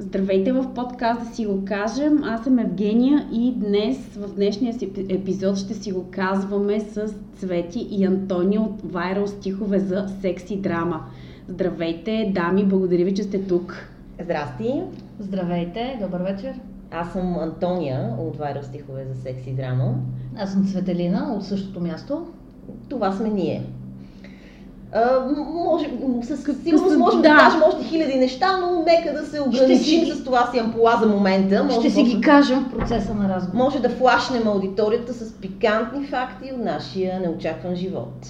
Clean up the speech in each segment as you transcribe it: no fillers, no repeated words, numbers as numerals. Здравейте в подкаст, да си го кажем. Аз съм Евгения и днес, в днешния си епизод, ще си го казваме с Цвети и Антоний от Вайрал стихове за секс и драма. Здравейте, дами, благодаря ви, че сте тук. Здрасти. Здравейте, добър вечер. Аз съм Антония от Вайрал стихове за секс и драма. Аз съм Цветелина от същото място. Това сме ние. Със сигурност можем да кажем още хиляди неща, но нека да се ограничим с това си ампула за момента. Ще ги кажем в процеса на разговор. Може да флашнем аудиторията с пикантни факти от нашия неочакван живот.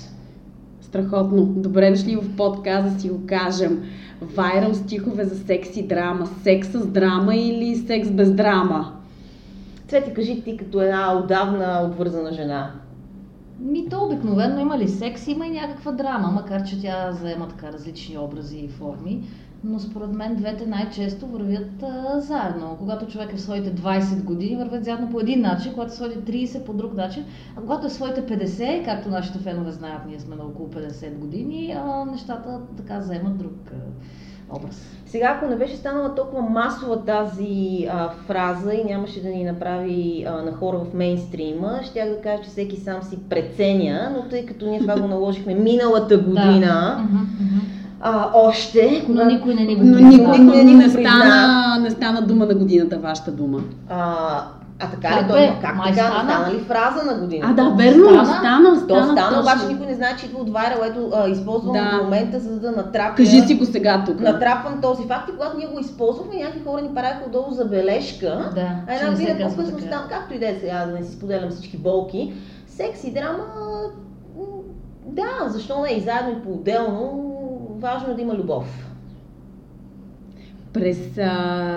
Страхотно! Добре дошли в подкаст, да си го кажем. Вайрал стихове за секс и драма. Секс с драма или секс без драма? Цвети, кажи ти като една отдавна отвързана жена. То обикновено има ли секс, има и някаква драма, макар че тя заема така различни образи и форми, но според мен двете най-често вървят заедно. Когато човек е в своите 20 години, вървят заедно по един начин, когато е в своите 30 по друг начин, а когато е в своите 50, както нашите фенове знаят, ние сме на около 50 години, нещата така заемат друг образ. Сега, ако не беше станала толкова масова тази фраза и нямаше да ни направи на хора в мейнстрима, щях да кажа, че всеки сам си преценя, но тъй като ние това го наложихме миналата година, още, но никой не ни го призна. Не стана дума на годината, вашата дума. А така ли, той стана ли фраза на годината? Да, верно, стана, обаче никой не знае, че идва от Вайрал, използвам в момента, за да натрапя. Кажи си го сега тук. Натрапвам този факт и когато ние го използвахме, някакви хора ни параха отдолу за бележка, а една бира по-късно стана, както и да е сега, да не си споделям всички болки. Секс и драма, да, защо не и заедно и по-отделно, важно е да има любов. През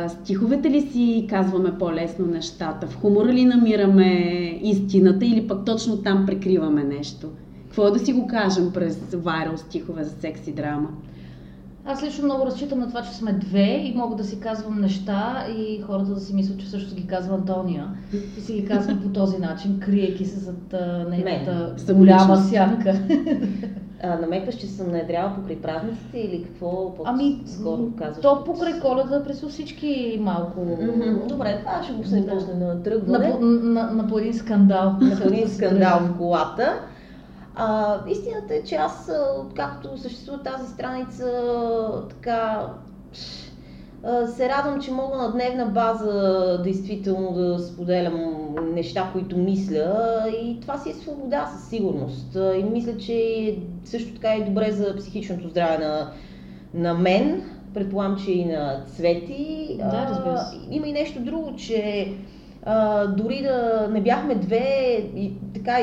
стиховете ли си казваме по-лесно нещата? В хумора ли намираме истината или пък точно там прикриваме нещо? Какво е да си го кажем през Вайрал стихове за секс и драма? Аз лично много разчитам на това, че сме две и мога да си казвам неща и хората да си мислят, че всъщност ги казва Антония. И си ги казвам по този начин, криейки се зад нейната голяма сянка. Намекваш, че съм наедряла покрай празниците или какво по-скоро казваш? То покрай Коледа през всички малко... Добре, това ще го се почне на тръгване. На по един скандал. На един скандал в колата. Истината е, че аз, както съществува тази страница, така... се радвам, че мога на дневна база действително да споделям неща, които мисля и това си е свобода със сигурност. И мисля, че също така е добре за психичното здраве на мен, предполагам, че и на Цвети. Да, разбира се. Има и нещо друго, че дори да не бяхме две, и така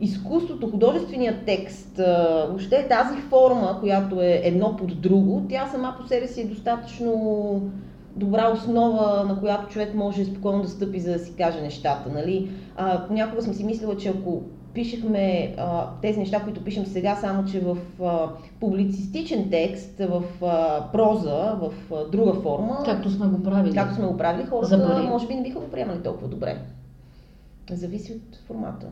изкуството, художественият текст, въобще тази форма, която е едно под друго, тя сама по себе си е достатъчно добра основа, на която човек може спокойно да стъпи, за да си каже нещата. Нали? Понякога съм си мислила, че ако пишехме тези неща, които пишем сега, само че в публицистичен текст, в проза, в друга форма, както сме го правили, хората може би не биха го приемали толкова добре. Зависи от формата.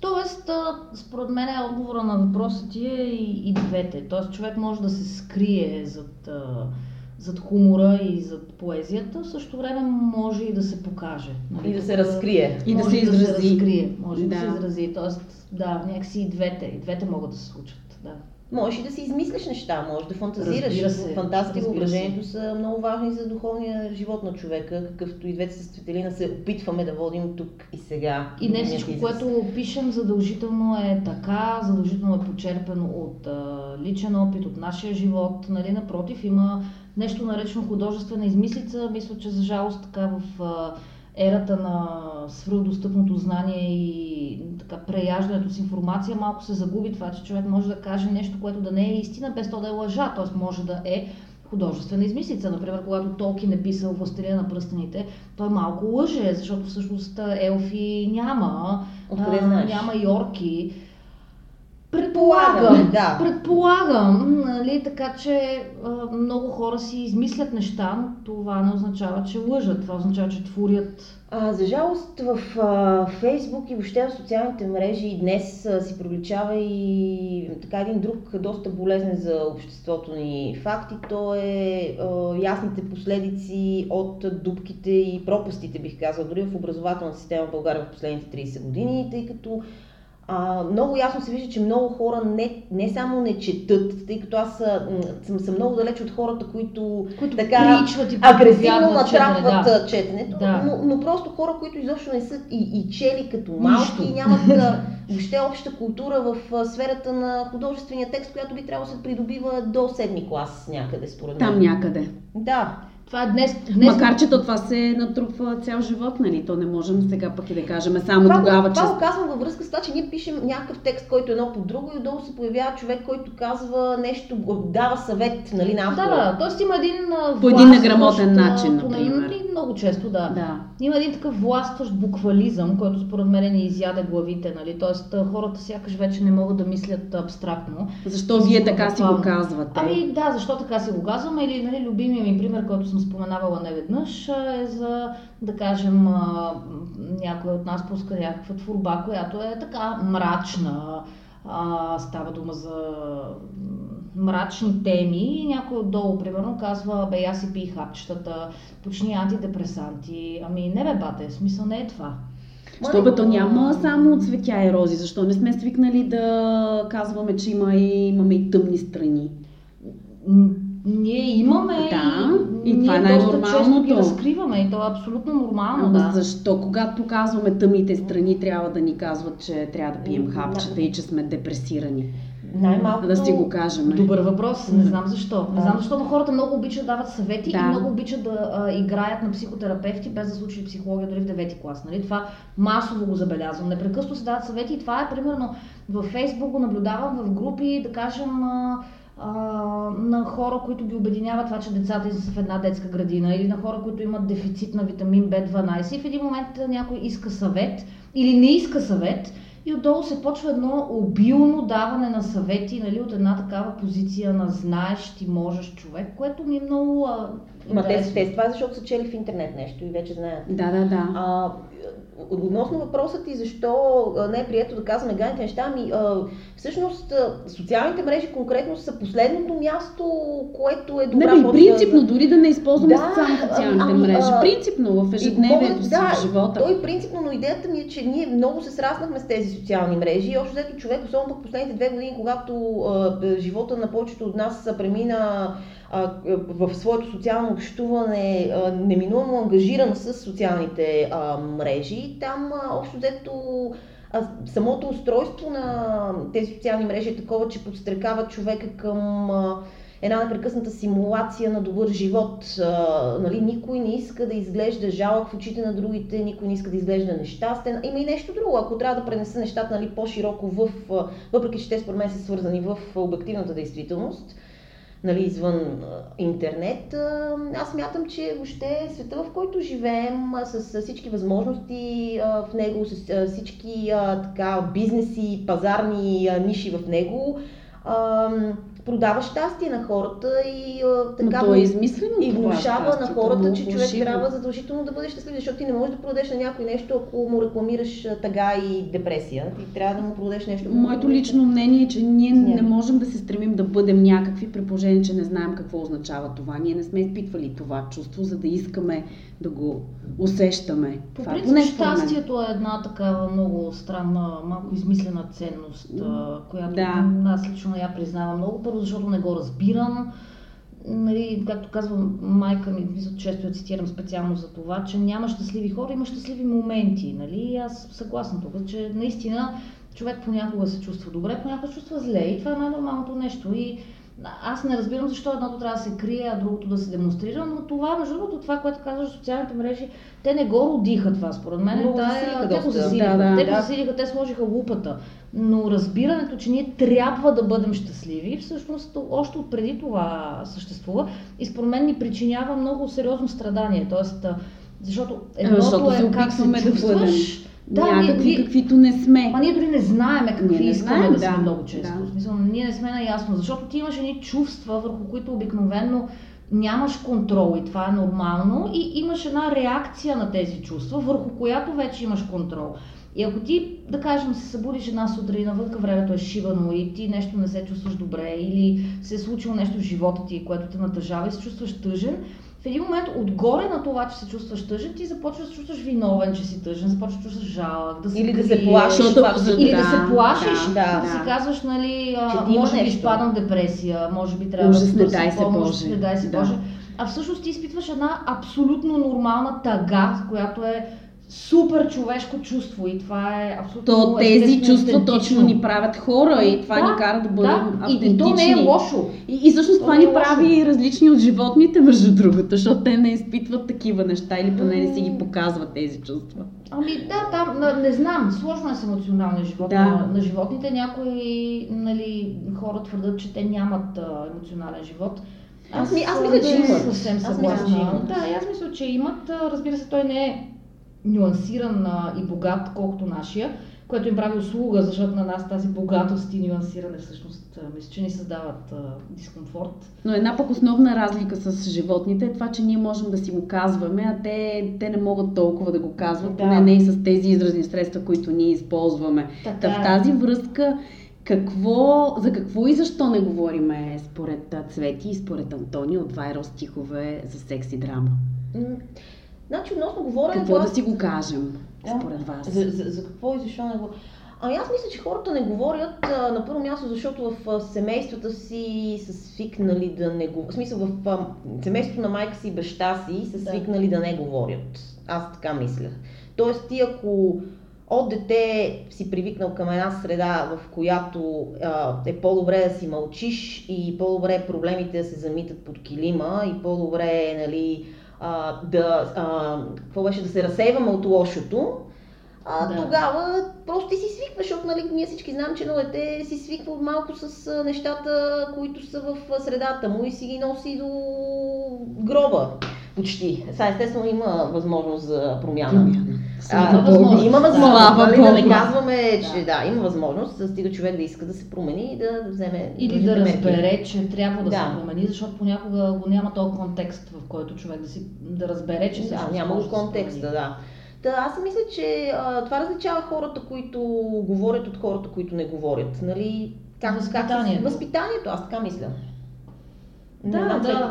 Тоест, според мен отговора на въпроса ти е и двете. Тоест, човек може да се скрие зад хумора и зад поезията, в същото време може и да се покаже. Нали? И да се разкрие. И да се изрази. Може да се изрази. Тоест, да, някакси и двете. И двете могат да се случат. Да. Можеш и да си измислиш неща, можеш да фантазираш. Фантазията и въображението са много важни за духовния живот на човека, какъвто и двете с Цветелина се опитваме да водим тук и сега. И не всичко, което пишем, задължително е така, задължително е почерпено от личен опит, от нашия живот. Нали, напротив, има нещо наречено художествена измислица. Мисля, че за жалост така в ерата на свръхдостъпното знание и така преяждането с информация, малко се загуби това, че човек може да каже нещо, което да не е истина, без то да е лъжа, т.е. може да е художествена измислица. Например, когато Толкин е писал Властелинът на пръстените, той малко лъже, защото всъщност елфи няма, няма и орки. Предполагам, да. Предполагам, нали, така че много хора си измислят неща, но това не означава, че лъжат, това означава, че творят. За жалост в Фейсбук и въобще в социалните мрежи и днес си проличава и така един друг доста болезнен за обществото ни факт и то е ясните последици от дупките и пропастите, бих казала, дори в образователната система в България в последните 30 години, тъй като много ясно се вижда, че много хора не само не четат, тъй като аз съм много далеч от хората, които така агресивно натрапват четенето, да. но просто хора, които изобщо не са и чели като малки, и нямат въобще обща култура в сферата на художествения текст, която би трябвало да се придобива до 7-ми клас някъде, според мен. Там някъде. Да. Това е днес... Макар че това се натрупва цял живот, нали? То не можем сега пък и да кажем само тогава, че... Това го казвам във връзка с това, че ние пишем някакъв текст, който е едно по друго и отдолу се появява човек, който казва нещо, дава съвет, нали, на автора. Да, т.е. има един властващ... По един неграмотен начин, например. Много често, да. Има един такъв властващ буквализъм, който според мен не изяде главите, нали? Т.е. хората сякаш вече не могат да мислят абстрактно. Защо вие така си го казвате? Ами да, защо така си го казвам, или, нали, любимия ми пример, който съм споменавала неведнъж, е за, да кажем, някой от нас пуска някаква творба, която е така мрачна, става дума за мрачни теми и някой отдолу, примерно, казва, бе, аз си пий хапчетата, почни антидепресанти, ами не бе, бате, смисъл не е това. Що бе, то няма само от цветя и рози, защо не сме свикнали да казваме, че имаме и тъмни страни? Ние имаме и това е най-нормалното. Ние ги разкриваме и то е абсолютно нормално. Да. Защо? Когато казваме тъмните страни, трябва да ни казват, че трябва да пием хапчета и че сме депресирани. Най-малко... Да си го кажем. Добър въпрос, не знам защо. Не знам защо, но хората много обичат да дават съвети и много обичат да играят на психотерапевти, без да са учили психология дори в 9-ти клас. Нали? Това масово го забелязвам. Непрекъсно се дават съвети и това е примерно във Фейсбук го наблюдавам в групи, да кажем, на хора, които ги обединява това, че децата са в една детска градина или на хора, които имат дефицит на витамин B12 и в един момент някой иска съвет или не иска съвет и отдолу се почва едно обилно даване на съвети, нали, от една такава позиция на знаеш, ти можеш човек, което ми е много интересно. Това е защото са чели в интернет нещо и вече знаят. Да. Относно въпросът и защо не е прието да казваме гадните неща, ами всъщност социалните мрежи конкретно са последното място, което е добра почва. Принципно, дори да не използваме само социалните мрежи. Принципно в ежедневието си в живота. Той принципно, но идеята ми е, че ние много се сраснахме с тези социални мрежи и общо взето човек, особено в последните 2 години, когато живота на повечето от нас премина в своето социално общуване, неминуемо ангажиран с социалните мрежи. Там общо взето самото устройство на тези социални мрежи е такова, че подстрекава човека към една непрекъсната симулация на добър живот. Нали, никой не иска да изглежда жалък в очите на другите, никой не иска да изглежда нещастен. Има и нещо друго. Ако трябва да пренеса нещата, нали, по-широко, въпреки че те според мен са свързани в обективната действителност, нали, извън интернет, аз смятам, че въобще света, в който живеем, с всички възможности в него, с всички така бизнеси, пазарни ниши в него, продава щастие на хората и така и внушава на хората, че човек трябва задължително да бъде щастлив, защото ти не можеш да продадеш на някой нещо, ако му рекламираш тъга и депресия. Ти трябва да му продадеш нещо. Моето лично мнение е, че ние не можем да се стремим да бъдем някакви, при положение, че не знаем какво означава това. Ние не сме изпитвали това чувство, за да искаме да го усещаме. По принцип, щастието е една такава много странна, малко измислена ценност, която аз лично я признавам много първо, защото не го разбирам. Нали, както казва майка ми, често я цитирам специално за това, че няма щастливи хора, има щастливи моменти. Нали? Аз съм съгласна тук, че наистина човек понякога се чувства добре, понякога се чувства зле и това е най-нормалното нещо. И аз не разбирам защо едното трябва да се крие, а другото да се демонстрира, но това, между другото, това, което казваш в социалните мрежи, те не го родиха това, според мен. Те го засилиха, те сложиха лупата. Но разбирането, че ние трябва да бъдем щастливи, всъщност още от преди това съществува и според мен ни причинява много сериозно страдание. Тоест, защото едното е как се чувстваш, някакви, каквито не сме. Ама ние дори не знаем какви искаме да сме много често. В смисъл, ние не сме наясно, защото ти имаш едни чувства, върху които обикновено нямаш контрол и това е нормално, и имаш една реакция на тези чувства, върху която вече имаш контрол. И ако ти, да кажем, се събудиш една сутрин, навънка времето е шибано и ти нещо не се чувстваш добре или се е случило нещо в живота ти, което те натъжава и се чувстваш тъжен, в един момент отгоре на това, че се чувстваш тъжен, ти започваш да се чувстваш виновен, че си тъжен, започваш да чувстваш жалък, да се или криеш, да се плашиш, да си казваш, нали, може би изпадам депресия, може би трябва да търси помощ, не дай се Боже. А всъщност ти изпитваш една абсолютно нормална тъга, която е супер човешко чувство и това е абсолютно естествено. То тези чувства точно ни правят хора и това ни кара да бъдем автентични. И то не е лошо. И всъщност това ни прави различни от животните, между другото, защото те не изпитват такива неща или поне не си ги показват тези чувства. Ами да, там, не знам, сложно е с емоционалния живот на животните. Някои, нали, хора твърдат, че те нямат емоционален живот. Аз мисля, че имат. Аз мисля, че имат. Разбира се, той не е нюансиран и богат, колкото нашия, което им прави услуга, защото на нас тази богатост и нюансиране всъщност мисля, че ни създават дискомфорт. Но една пък основна разлика с животните е това, че ние можем да си го казваме, а те не могат толкова да го казват, поне не и с тези изразни средства, които ние използваме. Така, в тази връзка, за какво и защо не говориме според Цвети и според Антоний от Вайрал стихове за секс и драма? Значи, относно говорене... Какво да си го кажем, според вас? За какво и защо не говорят? Ами аз мисля, че хората не говорят на първо място, защото в семействата си са свикнали да не говорят. В смисъл, в семейството на майка си и баща си са свикнали да не говорят. Аз така мисля. Тоест, ти ако от дете си привикнал към една среда, в която е по-добре да си мълчиш и по-добре проблемите да се замитат под килима и по-добре, нали... да се разсейваме от лошото, тогава просто ти си свикваш, защото, нали, ние всички знаем, че едно дете си свиква малко с нещата, които са в средата му и си ги носи до гроба почти. Сега естествено има възможност за промяна. Има възможност, да не казваме, че има възможност, стига човек да иска да се промени и да вземе... Или да разбере, че трябва да се промени, защото понякога го няма този контекст, в който човек да разбере, че всъщност няма го контекста, аз мисля, че това различава хората, които говорят от хората, които не говорят, нали? Възпитанието, аз така мисля.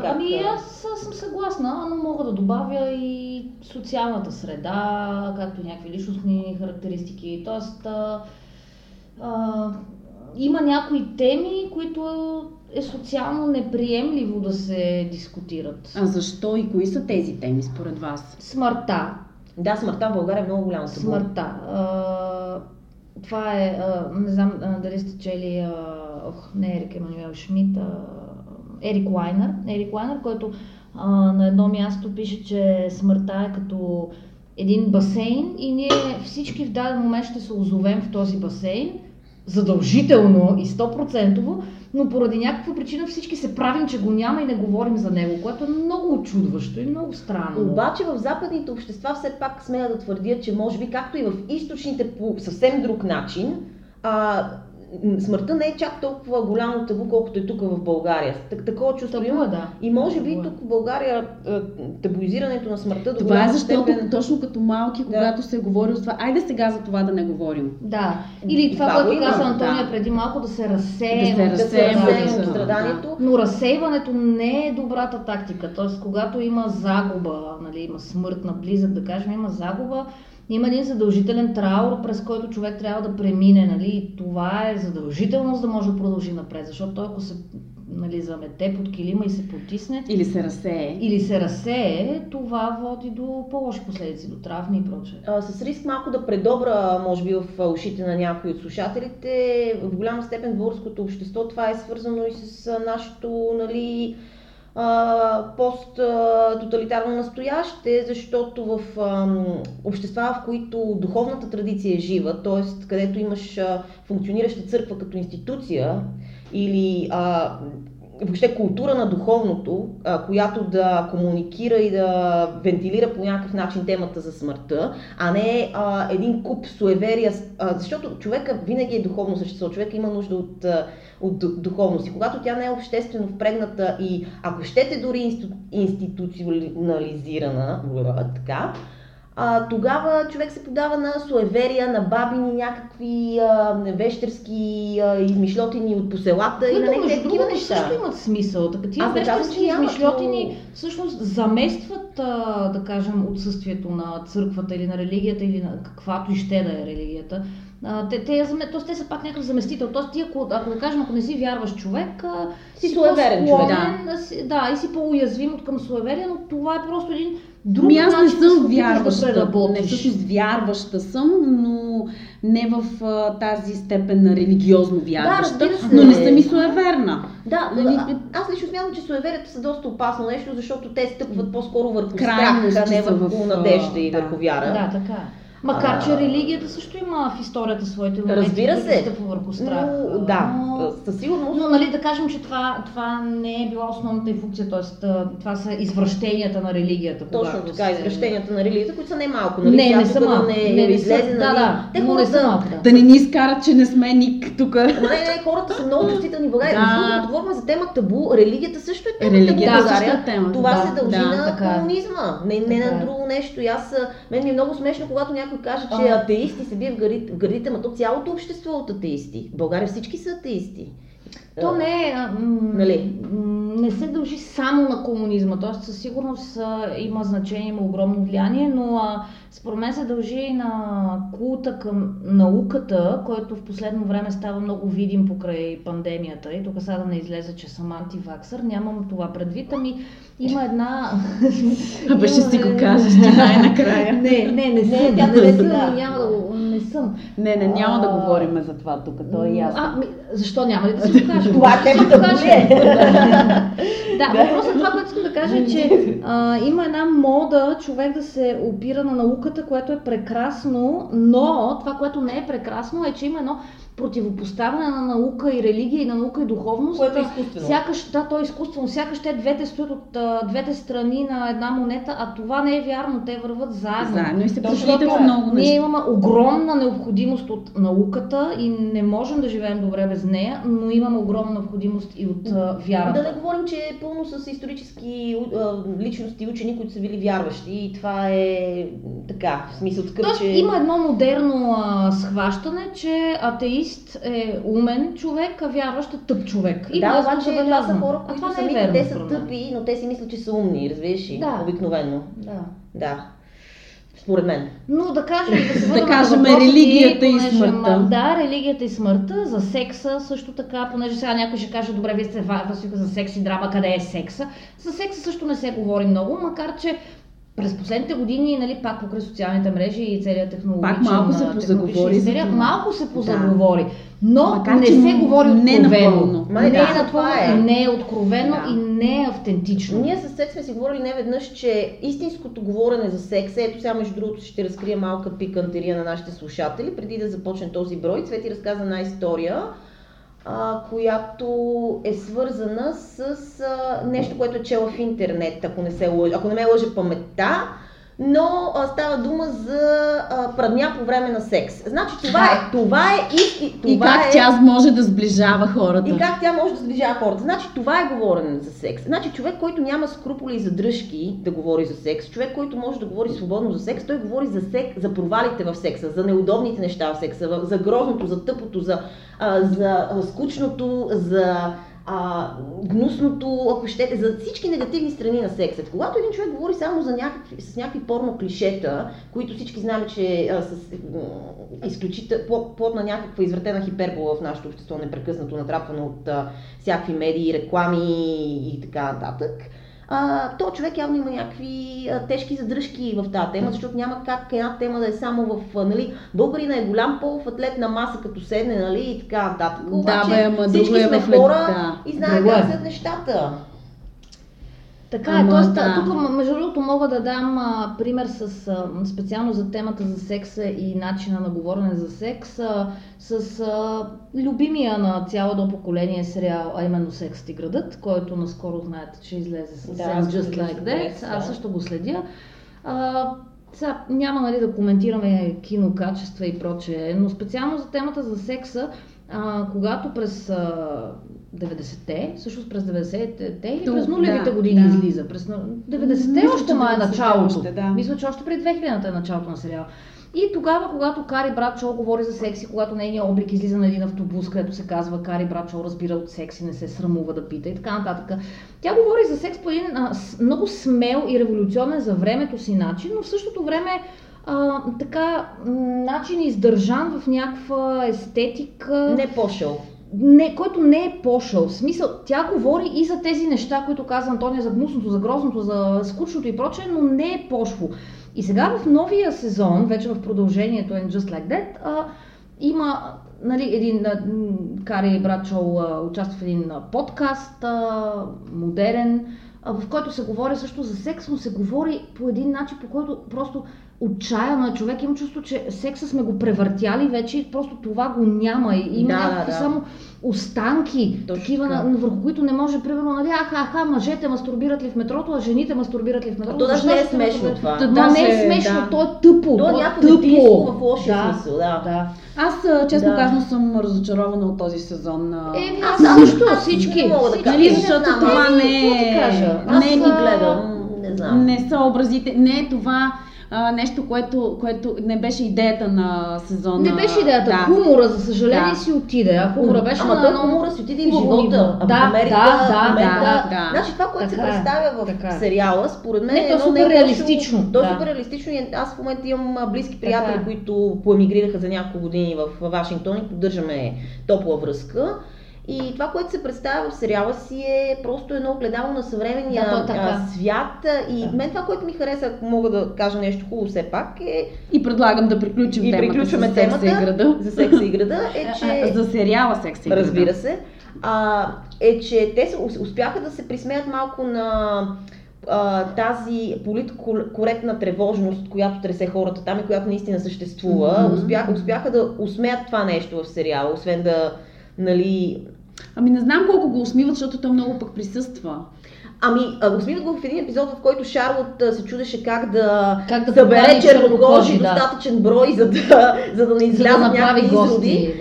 Ами аз съм съгласна, но мога да добавя и социалната среда, както и някакви личностни характеристики. Тоест, има някои теми, които е социално неприемливо да се дискутират. А защо и кои са тези теми според вас? Смъртта. Да, смъртта в България е много голямо табу. Смъртта. Това е, не знам дали сте чели, не Ерик Емануел Шмидт, Ерик Лайнер, който на едно място пише, че смъртта е като един басейн и ние всички в даден момент ще се озовем в този басейн, задължително и 100%, но поради някаква причина всички се правим, че го няма и не говорим за него, което е много очудващо и много странно. Обаче в западните общества все пак смея да твърдя, че може би както и в източните по съвсем друг начин, смъртта не е чак толкова голямо табу, колкото е тук в България. Такова чувство има. И може би тук в България табуизирането на смъртта до голяма степен... Това е защото точно като малки, когато се е говорил с това, айде сега за това да не говорим. Да. Или това, което каза Антония преди малко, да се разсеем от страданието. Но разсейването не е добрата тактика. Тоест, когато има загуба, нали, има смърт на близък, да кажем, има загуба, има един задължителен траур, през който човек трябва да премине, нали, това е задължително, за да може да продължи напред, защото той, ако се, нали, замете под килима и се потисне или се разсее, това води до по-лоши последици, до травми и прочее. С риск малко да предобра, може би, в ушите на някои от слушателите, в голяма степен българското общество, това е свързано и с нашето, нали, пост-тоталитарно настояще, защото в общества, в които духовната традиция е жива, т.е. където имаш функционираща църква като институция или въобще култура на духовното, която да комуникира и да вентилира по някакъв начин темата за смъртта, а не един куп суеверия, защото човека винаги е духовно същество, човека има нужда от духовност и когато тя не е обществено впрегната и ако щете дори институционализирана, така, тогава човек се подава на суеверия, на бабини, някакви вещерски измишлотини от поселата и на някакви такива неща. Също имат смисъл. Така тия вещерски измишлотини всъщност заместват, да кажем, отсъствието на църквата или на религията, или на каквато и ще да е религията. Те са пак някакъв заместител. Тоест, ти, ако да кажем, ако не си вярваш човек, си суеверен човек. Да, и си по-уязвим от към суеверия, но това е просто един друг начин да се преработиш. Всъщност вярваща съм, но не в тази степен на религиозно вярваща, но не съм и суеверна. Да, аз лично смятам, че суеверията са доста опасно нещо, защото те стъпват по-скоро върху страх, а не върху надежда и върху вяра. Да, така. Макар, че религията също има в историята своите моменти, които стъпва върху страх. Но, със сигурност. Но да кажем, че това не е била основната и функция, т.е. това са извращенията на религията. Точно така, извращенията на религията, които са най-малко. Нали? Не са малко. Те хората да не ни изкарат, че не сме ник тук. Не, хората са много чувствителни в България. Защото говорим за тема табу, религията също е тема табу в България. Това се дължи на комунизма, не на друго нещо. Мен ми е много смешно, когато някой каже, че атеисти се бие в гърдите, но то цялото общество от атеисти. В България всички са атеисти. То не се дължи само на комунизма, т.е. със сигурност има значение, има огромно влияние, но според мен се дължи и на култа към науката, който в последно време става много видим покрай пандемията. И тук сега да не излезе, че съм антиваксър, нямам това предвид, ами има една... Абе ще си го кажеш ти най-накрая. Не съм. Няма да говорим за това тук, то е ясно. Защо няма ли да си го кажем? Това е темата бъде. Да, въпросът това, което искам да кажа е, че има една мода човек да се опира на науката, което е прекрасно, но това, което не е прекрасно е, че има едно противопоставяне на наука и религия и на наука и духовност. Което е изкуствено. То е изкуствено. Сякаш те двете стоят от двете страни на една монета, а това не е вярно. Те върват заедно. И се пошли в много неща. Ние имаме огромна необходимост от науката и не можем да живеем добре без нея, но имаме огромна необходимост и от вярата. Да говорим, че е пълно с исторически личности и учени, които са били вярващи и това е така, в смисъл такъв, че... Има едно модерно схващане, че атеист е умен човек, а вярващ е тъп човек. И да, обаче това са хора, които самите те са тъпи, но те си мислят, че са умни, разбираш ли? Да. Обикновено. Да. Според мен. Но да кажем религията и смъртта. Да, религията и смъртта, за секса също така, понеже сега някой ще каже, добре, вие сте Василка за секс и драма, къде е секса? За секса също не се говори много, макар че през последните години, пак покрай социалните мрежи и целият технологичен... Пак малко се позаговори за това. Малко се позаговори, но не се говори откровено. Не е откровено и не е автентично. Ние със секс сме си говорили не веднъж, че истинското говорене за секса, ето сега между другото ще разкрия малка пикантерия на нашите слушатели, преди да започне този брой, Цвети разказа една история, която е свързана с нещо, което е чела в интернет, ако не ме лъже паметта, но става дума за прадня по време на секс. Значи това е и как тя може да сближава хората. Значи това е говорене за секс. Значи човек, който няма скрупули и задръжки да говори за секс, човек, който може да говори свободно за секс, той говори за секс, за провалите в секса, за неудобните неща в секса, за грозното, за тъпото, за скучното, за гнусното, ако щете, за всички негативни страни на секса. Когато един човек говори само за някакви порно клишета, които всички знаем, че плод на някаква извратена хипербола в нашето общество, непрекъснато натрапвано от всякакви медии, реклами и така нататък, то човек явно има някакви тежки задръжки в тази тема, защото няма как една тема да е само в, българина е голям полов атлет на маса като седне, и така нататък. Обаче всички сме хора и знаем как са нещата. Така е, т.е. Да. Тук, между другото, мога да дам пример с специално за темата за секса и начина на говорене за секс, с любимия на цялото поколение сериал, а именно Секс и градът, който наскоро знаете, че излезе с And Just Like That. Аз също го следя. Сега няма да коментираме кинокачества и прочее, но специално за темата за секса, когато през 90-те, всъщност през 90-те или през нулевите години излиза. През 90-те още май е началото. Мисля, че още преди 2000-та е началото на сериала. И тогава, когато Кари Брадшоу говори за секс и когато нейният облик излиза на един автобус, където се казва Кари Брадшоу разбира от секс и не се срамува да пита и така нататък. Тя говори за секс по един много смел и революционен за времето си начин, но в същото време така начин издържан в някаква естетика. Не пошъл. Който не е пошъл. В смисъл, тя говори и за тези неща, които каза Антония, за гнусното, за грозното, за скучното и прочее, но не е пошло. И сега в новия сезон, вече в продължението And Just Like That, има един Кари Брадшоу участва в един подкаст, модерен, в който се говори също за секс, но се говори по един начин, по който просто отчаяно е човек. Има чувство, че секса сме го превъртяли вече и просто това го няма. И има някакви само останки, точно такива, върху които не може, примерно, мъжете мастурбират ли в метрото, а жените мастурбират ли в метрото. То даже не е смешно това. Това не е смешно, то е тъпо. То е някакво в лошия смисъл. Аз, честно казано, съм разочарована от този сезон. Аз също всички. Защото това не е ни гледам. Не са образите, не е това нещо, което не беше идеята на сезона. Не беше идеята. Хумора, за съжаление, си отиде. А хумора беше на хумора си отиде и в живота. Америка. Значи това, което се представя в сериала, според мен е супер реалистично. То е супер реалистично и аз в момента имам близки приятели, които поемигрираха за няколко години в Вашингтон и поддържаме топла връзка. И това, което се представя в сериала си е просто едно огледало на съвременния свят. И мен това, което ми хареса, ако мога да кажа нещо хубаво все пак е... И предлагам да приключим темата за секса и града. За секса и града е, че... За сериала секса и града. Разбира се. Е, че те успяха да се присмеят малко на... тази политкоректна тревожност, която тресе хората там и която наистина съществува. Успяха да усмеят това нещо в сериала, освен да... Ами не знам колко го усмиват, защото той много пък присъства. Усмиват го в един епизод, в който Шарлот се чудеше как да събере чернокожи достатъчен брой, за да не излязат някакви изроди.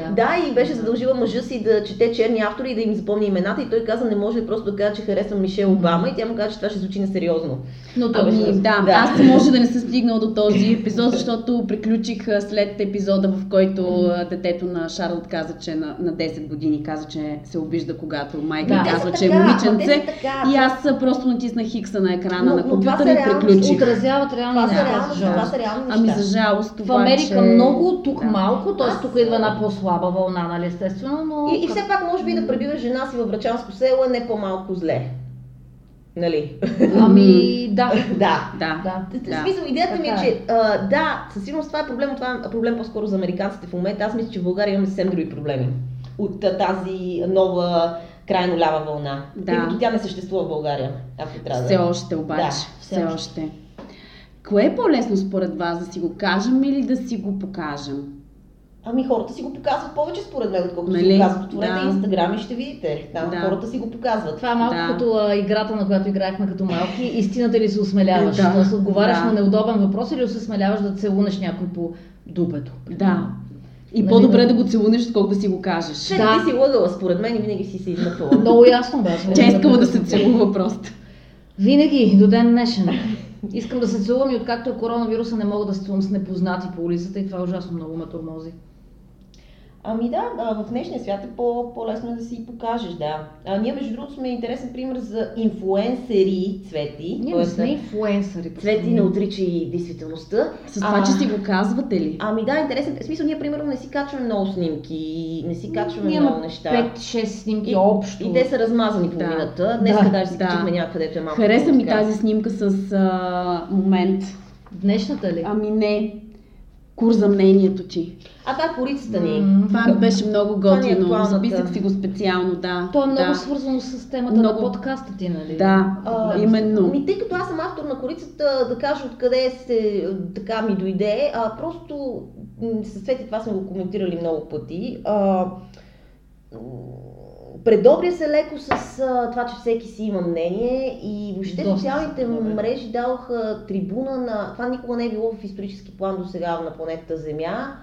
И беше задължила мъжа си да чете черни автори и да им запомни имената. И той каза, не може ли просто да кажа, че харесвам Мишел Обама, и тя му каза, че това ще звучи несериозно. Но аз може да не се стигнал до този епизод, защото приключих след епизода, в който детето на Шарлот каза, че на 10 години каза, че се обижда, когато майка казва, че е момиченце. И аз просто натиснах Хикса на екрана на компютъра и приключих. Отразяват реални неща. За жалост това, в Америка много, тук малко, т.е. тук идва една по-слаба вълна, естествено, но... И все пак може би да пребиваш жена си във Врачанско село е не по-малко зле. Смисъл, идеята ми е, че със сигурност това е проблем, това е проблем по-скоро за американците в момента. Аз мисля, че в България имаме съвсем други проблеми от тази нова крайно лява вълна, тъй като тя не съществува в България, ако трябва да е. Все още обаче, все още. Кое е по-лесно според вас, да си го кажем или да си го покажем? Хората си го показват повече според мен, отколкото си го показват. Отворете Инстаграм и ще видите. Хората си го показват. Това е малко като играта, на която играехме като малки. Истината ли се осмеляваш? Да се отговаряш на неудобен въпрос или се осмеляваш да целунеш някой по дупето? И по-добре да го целунеш, отколкото да си го кажеш. Ти си лъгала според мен и винаги си се измъквала. Много ясно беше. Тя искала да се целува просто. Винаги, до ден днешен. Искам да се целувам и откакто е коронавируса не мога да се целувам с непознати по улицата и това ужасно много ме тормози. В днешния свят е по-лесно да си покажеш, Ние между другото сме интересен пример за инфлуенсъри, Цвети. Ние не сме инфлуенсъри. Цвети не отрича и действителността. С това, че си го казвате ли? Интересен. В смисъл, ние примерно не си качваме много снимки, не си качваме много неща. 5-6 снимки общо. И те са размазани половината. Днеска даже си качихме някъде, е малко. Хареса ми тази снимка с момент. Днешната ли? Не. кур за мнението ти. А това е корицата ни. Това беше много готино. Записах си го специално, да. То е много свързано с темата на подкаста ти, нали? Да, именно. Тъй като аз съм автор на корицата, да кажа откъде се така ми дойде, просто със Свети това сме го коментирали много пъти. Предобря се леко с това, че всеки си има мнение и въобще социалните мрежи даваха трибуна на... Това никога не е било в исторически план до сега на планетата Земя.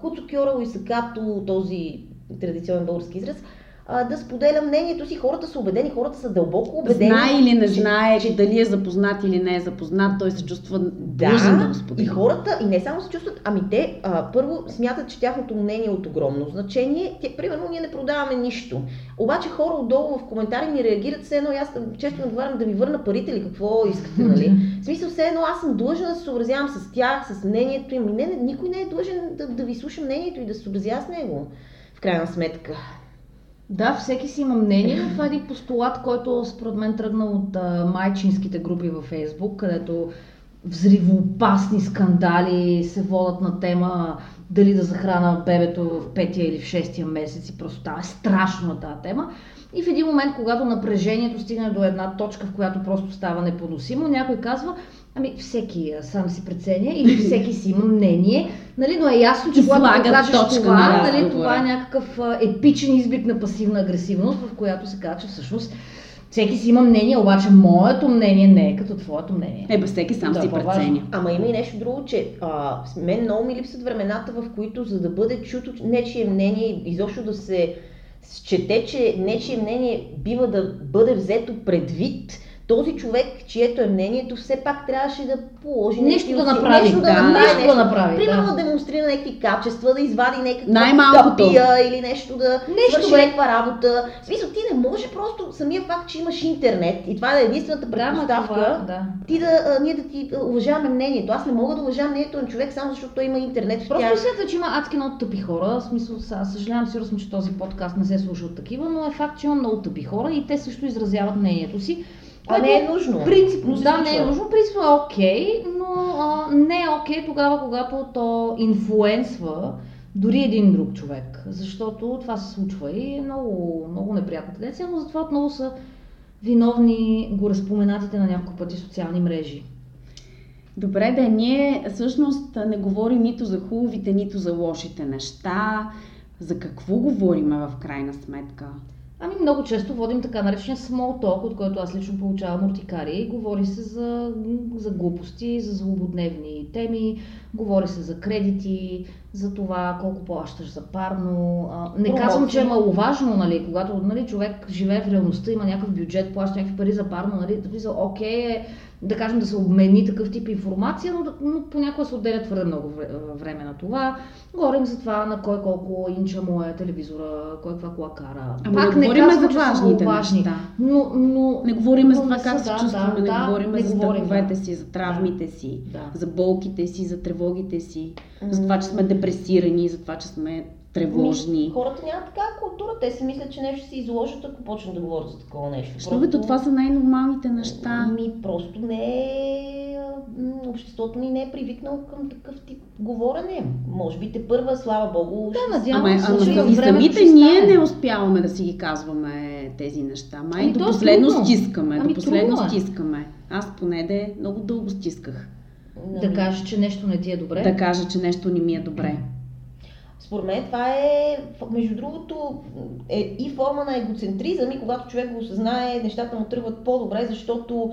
Куцо Кьорал и Сакато, този традиционен български израз, да споделя мнението си. Хората са убедени, хората са дълбоко убедени. Знае или не знае, че дали е запознат или не е запознат, той се чувства дължен да го сподели. И хората, и не само се чувстват, ами те първо смятат, че тяхното мнение е от огромно значение. Примерно ние не продаваме нищо. Обаче хора отдолу в коментари ми реагират все едно, аз често не отговарям да ми върна парите или какво искате, нали? В смисъл все едно аз съм длъжна да се съобразявам с тях, с мнението им. Не, никой не е длъжен да ви слуша мнението и да се съобразява с него. В крайна сметка. Да, всеки си има мнение, но това е един постулат, който според мен тръгна от майчинските групи във Фейсбук, където взривоопасни скандали се водят на тема дали да захрана бебето в петия или в шестия месец и просто това е страшно на тази тема. И в един момент, когато напрежението стигне до една точка, в която просто става непоносимо, някой казва: ами всеки сам си преценя или всеки си има мнение, нали, но е ясно, че когато кажеш това, нали, това е някакъв епичен изблик на пасивна агресивност, в която се казва, че всъщност всеки си има мнение, обаче моето мнение не е като твоето мнение. Всеки сам си преценя. Ама има и нещо друго, че мен много ми липсват времената, в които за да бъде чуто нечие мнение, изобщо да се счете, че нечие мнение бива да бъде взето предвид, този човек, чието е мнението, все пак трябваше да положи нещо да направи. Примерно да демонстрира някакви качества, да извади някаква тъпия или нещо да свърши някаква работа. В смисъл, ти не може просто самия факт, че имаш интернет и това е единствената предпоставка, ние да ти уважаваме мнението. Аз не мога да уважавам мнението на човек само защото той има интернет. Просто следва, че има адски много тъпи хора. В смисъл, съжалявам сигурно, че този подкаст не се слуша от такива, но е факт, че има много тъпи хора и те също изразяват мнението си. Не е нужно. Принципно, не е нужно. Принципно е окей, но не е окей тогава, когато то инфлуенсва дори един друг човек. Защото това се случва и е много, много неприятна тенденция, но затова отново са виновни гореспоменатите на няколко пъти социални мрежи. Добре, да, ние всъщност не говорим нито за хубавите, нито за лошите неща. За какво говорим в крайна сметка? Ами много често водим така наречения small talk, от който аз лично получавам уртикария и говори се за глупости, за злободневни теми, говори се за кредити, за това колко плащаш за парно. Не казвам, че е маловажно, нали, когато човек живее в реалността, има някакъв бюджет, плаща някакви пари за парно, нали, окей, да кажем да се обмени такъв тип информация, но понякога се отделя твърде много време на това. Говорим за това на кой колко инча му е телевизора, кой каква кола кара. Пак не казвам, че са маловажни. Не говорим за това как се чувстваме, не говорим за страховете си, за травмите си, за болките си, за тревогите си, за това, че сме депресирани, за това, че сме тревожни. Хората нямат такава култура, те си мислят, че нещо се изложат, ако почнат да говорят за такова нещо. Защото това са най-нормалните неща. Просто обществото ни не е привикнало към такъв тип говорене. Може би те първа, слава богу, надявам се, че и самите ние не успяваме да си ги казваме тези неща. Май до последно стискаме. Аз понеде много дълго стисках. Да кажа, че нещо не ти е добре. Да кажа, че нещо не ми е добре. Според мен това е, между другото, и форма на егоцентризъм, и когато човек го осъзнае, нещата му тръгват по-добре, защото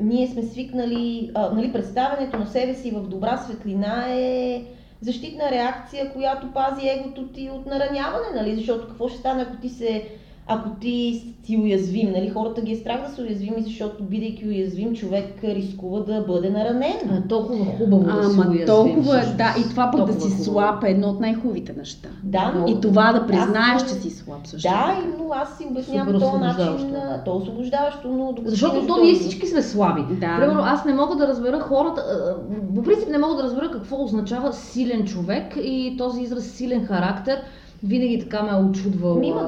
ние сме свикнали, представянето на себе си в добра светлина е защитна реакция, която пази егото ти от нараняване, нали? Защото какво ще стане, ако ти си уязвим, нали? Хората ги е страх да са уязвими, защото бидейки уязвим, човек рискува да бъде наранен. Толкова хубаво да си уязвим. И това пък да си слаб е едно от най-хубавите неща. И това да признаеш, че си слаб също. Но аз си обяснявам този начин, то освобождаващо, но... Защото ние всички сме слаби. Примерно аз не мога да разбера хората, по принцип не мога да разбера какво означава силен човек и този израз силен характер. Винаги така ме е очудвала.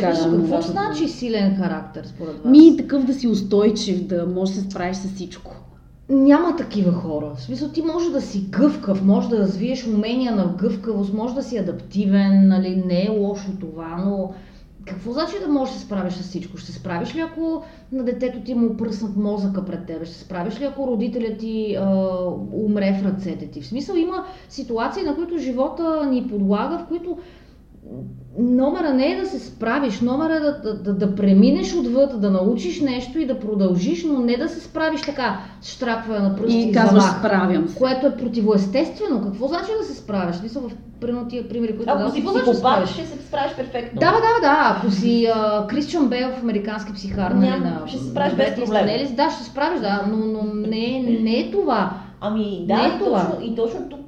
Какво значи силен характер според вас? Такъв да си устойчив, да можеш да се справиш с всичко. няма такива хора. В смисъл, ти може да си гъвкав, може да развиеш умения на гъвкавост, може да си адаптивен, нали, не е лошо това, но какво значи да можеш да се справиш с всичко? Ще се справиш ли, ако на детето ти му пръснат мозъка пред тебе? Ще се справиш ли, ако родителят ти умре в ръцете ти? В смисъл, има ситуации, на които живота ни подлага, в които номера не е да се справиш, номера е да преминеш отвъд, да научиш нещо и да продължиш, но не да се справиш така с штракване на пръсти и казваш справям се. Което е противоестествено. Какво значи да се справиш? Мисля, в тия примери, които дадат. Ако си психопат, ще се справиш перфектно. Да. Ако си Кристиан Бейл в американски психар, ще се справиш без проблем. Да, ще се справиш, да, но не е това. Ами да, и точно тук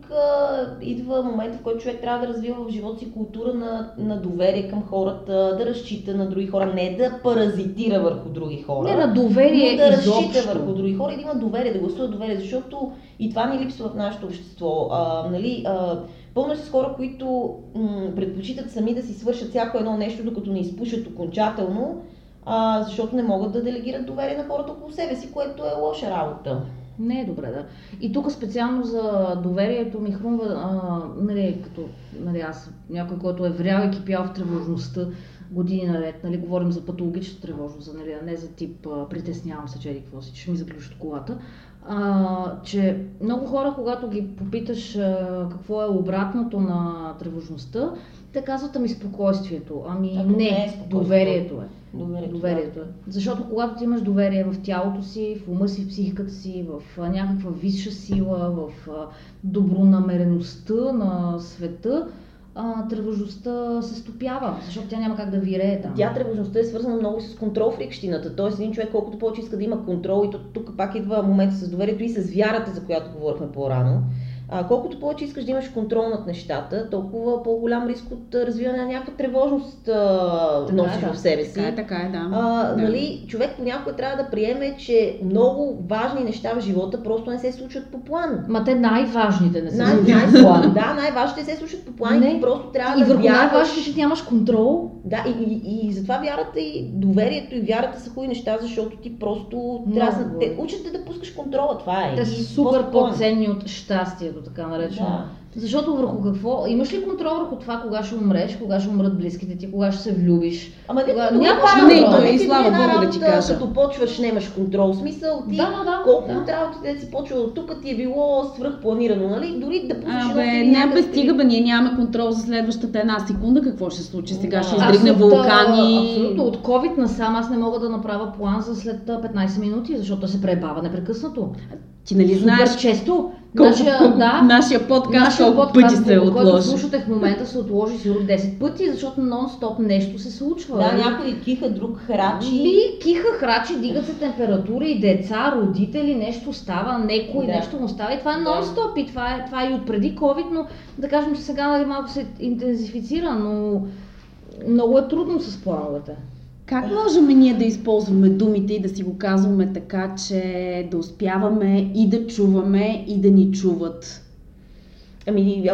идва момента, в който човек трябва да развива в живота си култура на доверие към хората, да разчита на други хора, не да паразитира върху други хора. Не на доверие, да разчита върху други хора и да има доверие, да гласува доверие, защото и това ни липсва в нашето общество. Пълно с хора, които предпочитат сами да си свършат всяко едно нещо, докато не изпушат окончателно, защото не могат да делегират доверие на хората около себе си, което е лоша работа. Не е добре, да. И тук специално за доверието ми хрумва, аз някой, който е врял и кипял в тревожността години наред, нали, говорим за патологична тревожност, нали, а не за тип притеснявам се, че еди какво си, че ми заключат колата, че много хора, когато ги попиташ какво е обратното на тревожността, те казват, ами спокойствието, доверието е. Доверието е. Защото когато ти имаш доверие в тялото си, в ума си, в психиката си, в някаква висша сила, в добронамереността на света, тревожността се стопява, защото тя няма как да вирее там. Тя тревожността е свързана много с контрол фрикщината. Тоест един човек колкото повече иска да има контрол, и тук пак идва момента с доверието и с вярата, за която говорихме по-рано. Колкото повече искаш да имаш контрол над нещата, толкова по-голям риск от развиване на някаква тревожност носиш в себе си. Така е, да. Нали, човек понякога трябва да приеме, че много важни неща в живота просто не се случват по план. Ма те най-важните не се случват по план. Да, най-важните се случват по план и просто трябва да вярваш. И върху най-важните ти нямаш контрол. Да, и затова вярата и доверието и вярата са хубави неща, защото ти просто трябва да те учат да пускаш контрола. Това е. Те са супер по-ценни от щастието, така наречено. Да. Защото върху какво? Имаш ли контрол върху това, кога ще умреш, кога ще умрат близките ти, кога ще се влюбиш? Нямаш слава Богу да ти кажа. Като почваш, нямаш контрол. В смисъл ти, колкото трябва да си почва от тук, ти е било свръхпланирано, нали? Дори да пуснеш на сериалите. Стига, ние нямаме контрол за следващата една секунда, какво ще се случи сега, ще издригне вулкани. Абсолютно, от COVID насам аз не мога да направя план за след 15 минути, защото се пребава непрекъснато. Ти нали знаеш често? Нашия подкаст колко пъти се отложи. Който слушате в момента се отложи сигурно 10 пъти, защото нон-стоп нещо се случва. Да, някой киха, друг храчи. Дигат се температури, и деца, родители, нещо става, нещо му става. И това е нон-стоп и това е и отпреди COVID, но да кажем, че сега нали малко се интензифицира, но много е трудно с плановете. Как можем ние да използваме думите и да си го казваме така, че да успяваме и да чуваме и да ни чуват?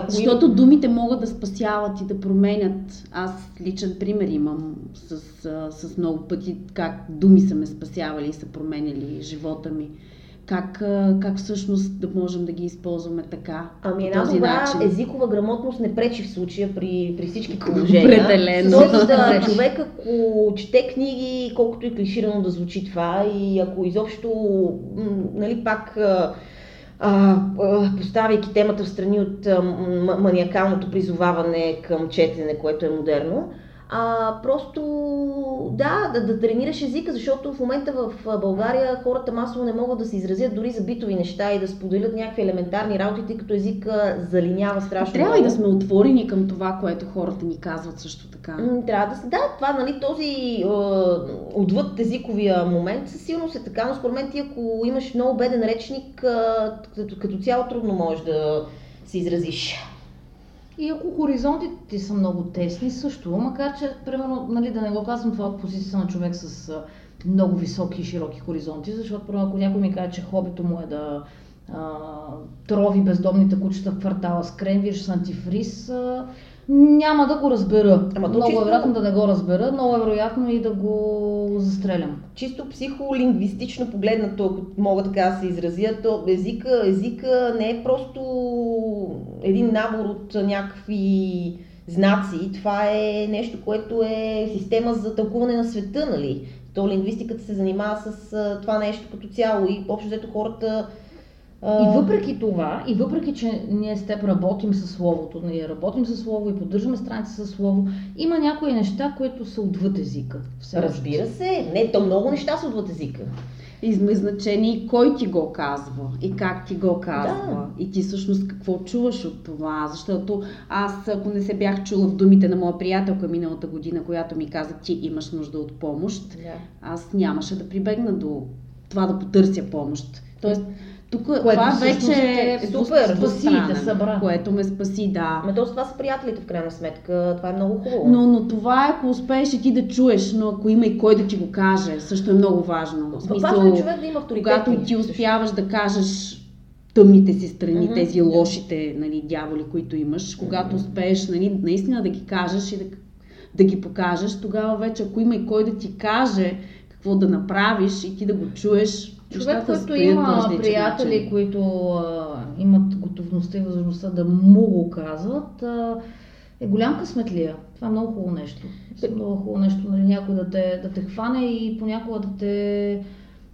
Защото думите могат да спасяват и да променят. Аз личен пример имам с много пъти как думи са ме спасявали и са променяли живота ми. Как всъщност да можем да ги използваме така? Езикова грамотност не пречи в случая при всички положения. Определено. Човек, ако чете книги, колкото и клиширано да звучи това, и ако изобщо, нали, пак поставяйки темата в страни от маниакалното призоваване към четене, което е модерно, просто да тренираш езика, защото в момента в България хората масово не могат да се изразят дори за битови неща и да споделят някакви елементарни работи, тъй като езика залинява страшно. Трябва и да сме отворени към това, което хората ни казват също така. Трябва да се. Да, това, нали, този отвъд езиковия момент със сигурност е така, но според мен ти, ако имаш много беден речник, като цяло трудно можеш да се изразиш. И ако хоризонтите са много тесни също, макар че, примерно, нали, да не го казвам това от позиция на човек с много високи и широки хоризонти, защото, примерно, ако някой ми каже, че хобито му е да трови бездомните кучета в квартала с кренвирш с антифриз, няма да го разбера. Ама много чисто... е вероятно да не го разбера, много е вероятно и да го застрелям. Чисто психолингвистично погледнато, ако мога така да се изразя, то езика не е просто един набор от някакви знаци. Това е нещо, което е система за тълкуване на света, нали? То лингвистиката се занимава с това нещо като цяло и общо взето хората... И въпреки това, и въпреки, че ние с теб работим със словото, ние работим със слово и поддържаме страници със слово, има някои неща, които са отвъд езика. Разбира се, не, то много неща са отвъд езика. Изма значение и кой ти го казва, и как ти го казва, да. И ти всъщност какво чуваш от това, защото аз, ако не се бях чула в думите на моя приятелка миналата година, която ми каза, ти имаш нужда от помощ, да. Аз нямаше да прибегна до това да потърся помощ. Тоест, тук това вече е супер, което ме спаси, да. Ме това са приятелите в крайна сметка, това е много хубаво. Но това е, ако успееш и ти да чуеш, но ако има и кой да ти го каже, също е много важно. В смисъл, човек да има авторитет, когато ти успяваш да кажеш тъмните си страни, тези лошите нали, дяволи, които имаш, когато успееш нали, наистина да ги кажеш и да ги покажеш, тогава вече ако има и кой да ти каже какво да направиш и ти да го чуеш, човек, който има приятели, които имат готовността и възможността да му го казват, е голям късметлия. Това е много хубаво нещо. Много хубаво нещо, нали, някой да те хване и понякога да те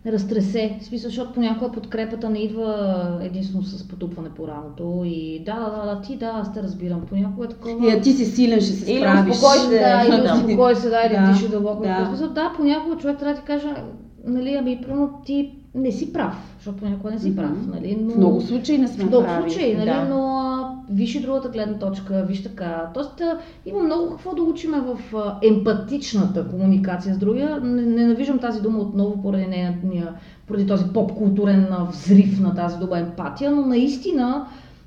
разтресе. В смисъл, защото понякога подкрепата не идва единствено с потупване по рамото и да, ти да, аз те разбирам. Понякога е такова... ти си силен, ще се справиш. Или успокой се, или диши дълбоко. Да, понякога човек трябва да ти каже... Нали, ами, примерно, ти не си прав, защото понякога не си прав, нали, но... В много случаи не сме прави. В много случаи, нали, да. Но виж и другата гледна точка, виж така. Тоест, има много какво да учиме в емпатичната комуникация с другия. Ненавиждам тази дума отново поради този поп-културен взрив на тази дума емпатия, но наистина,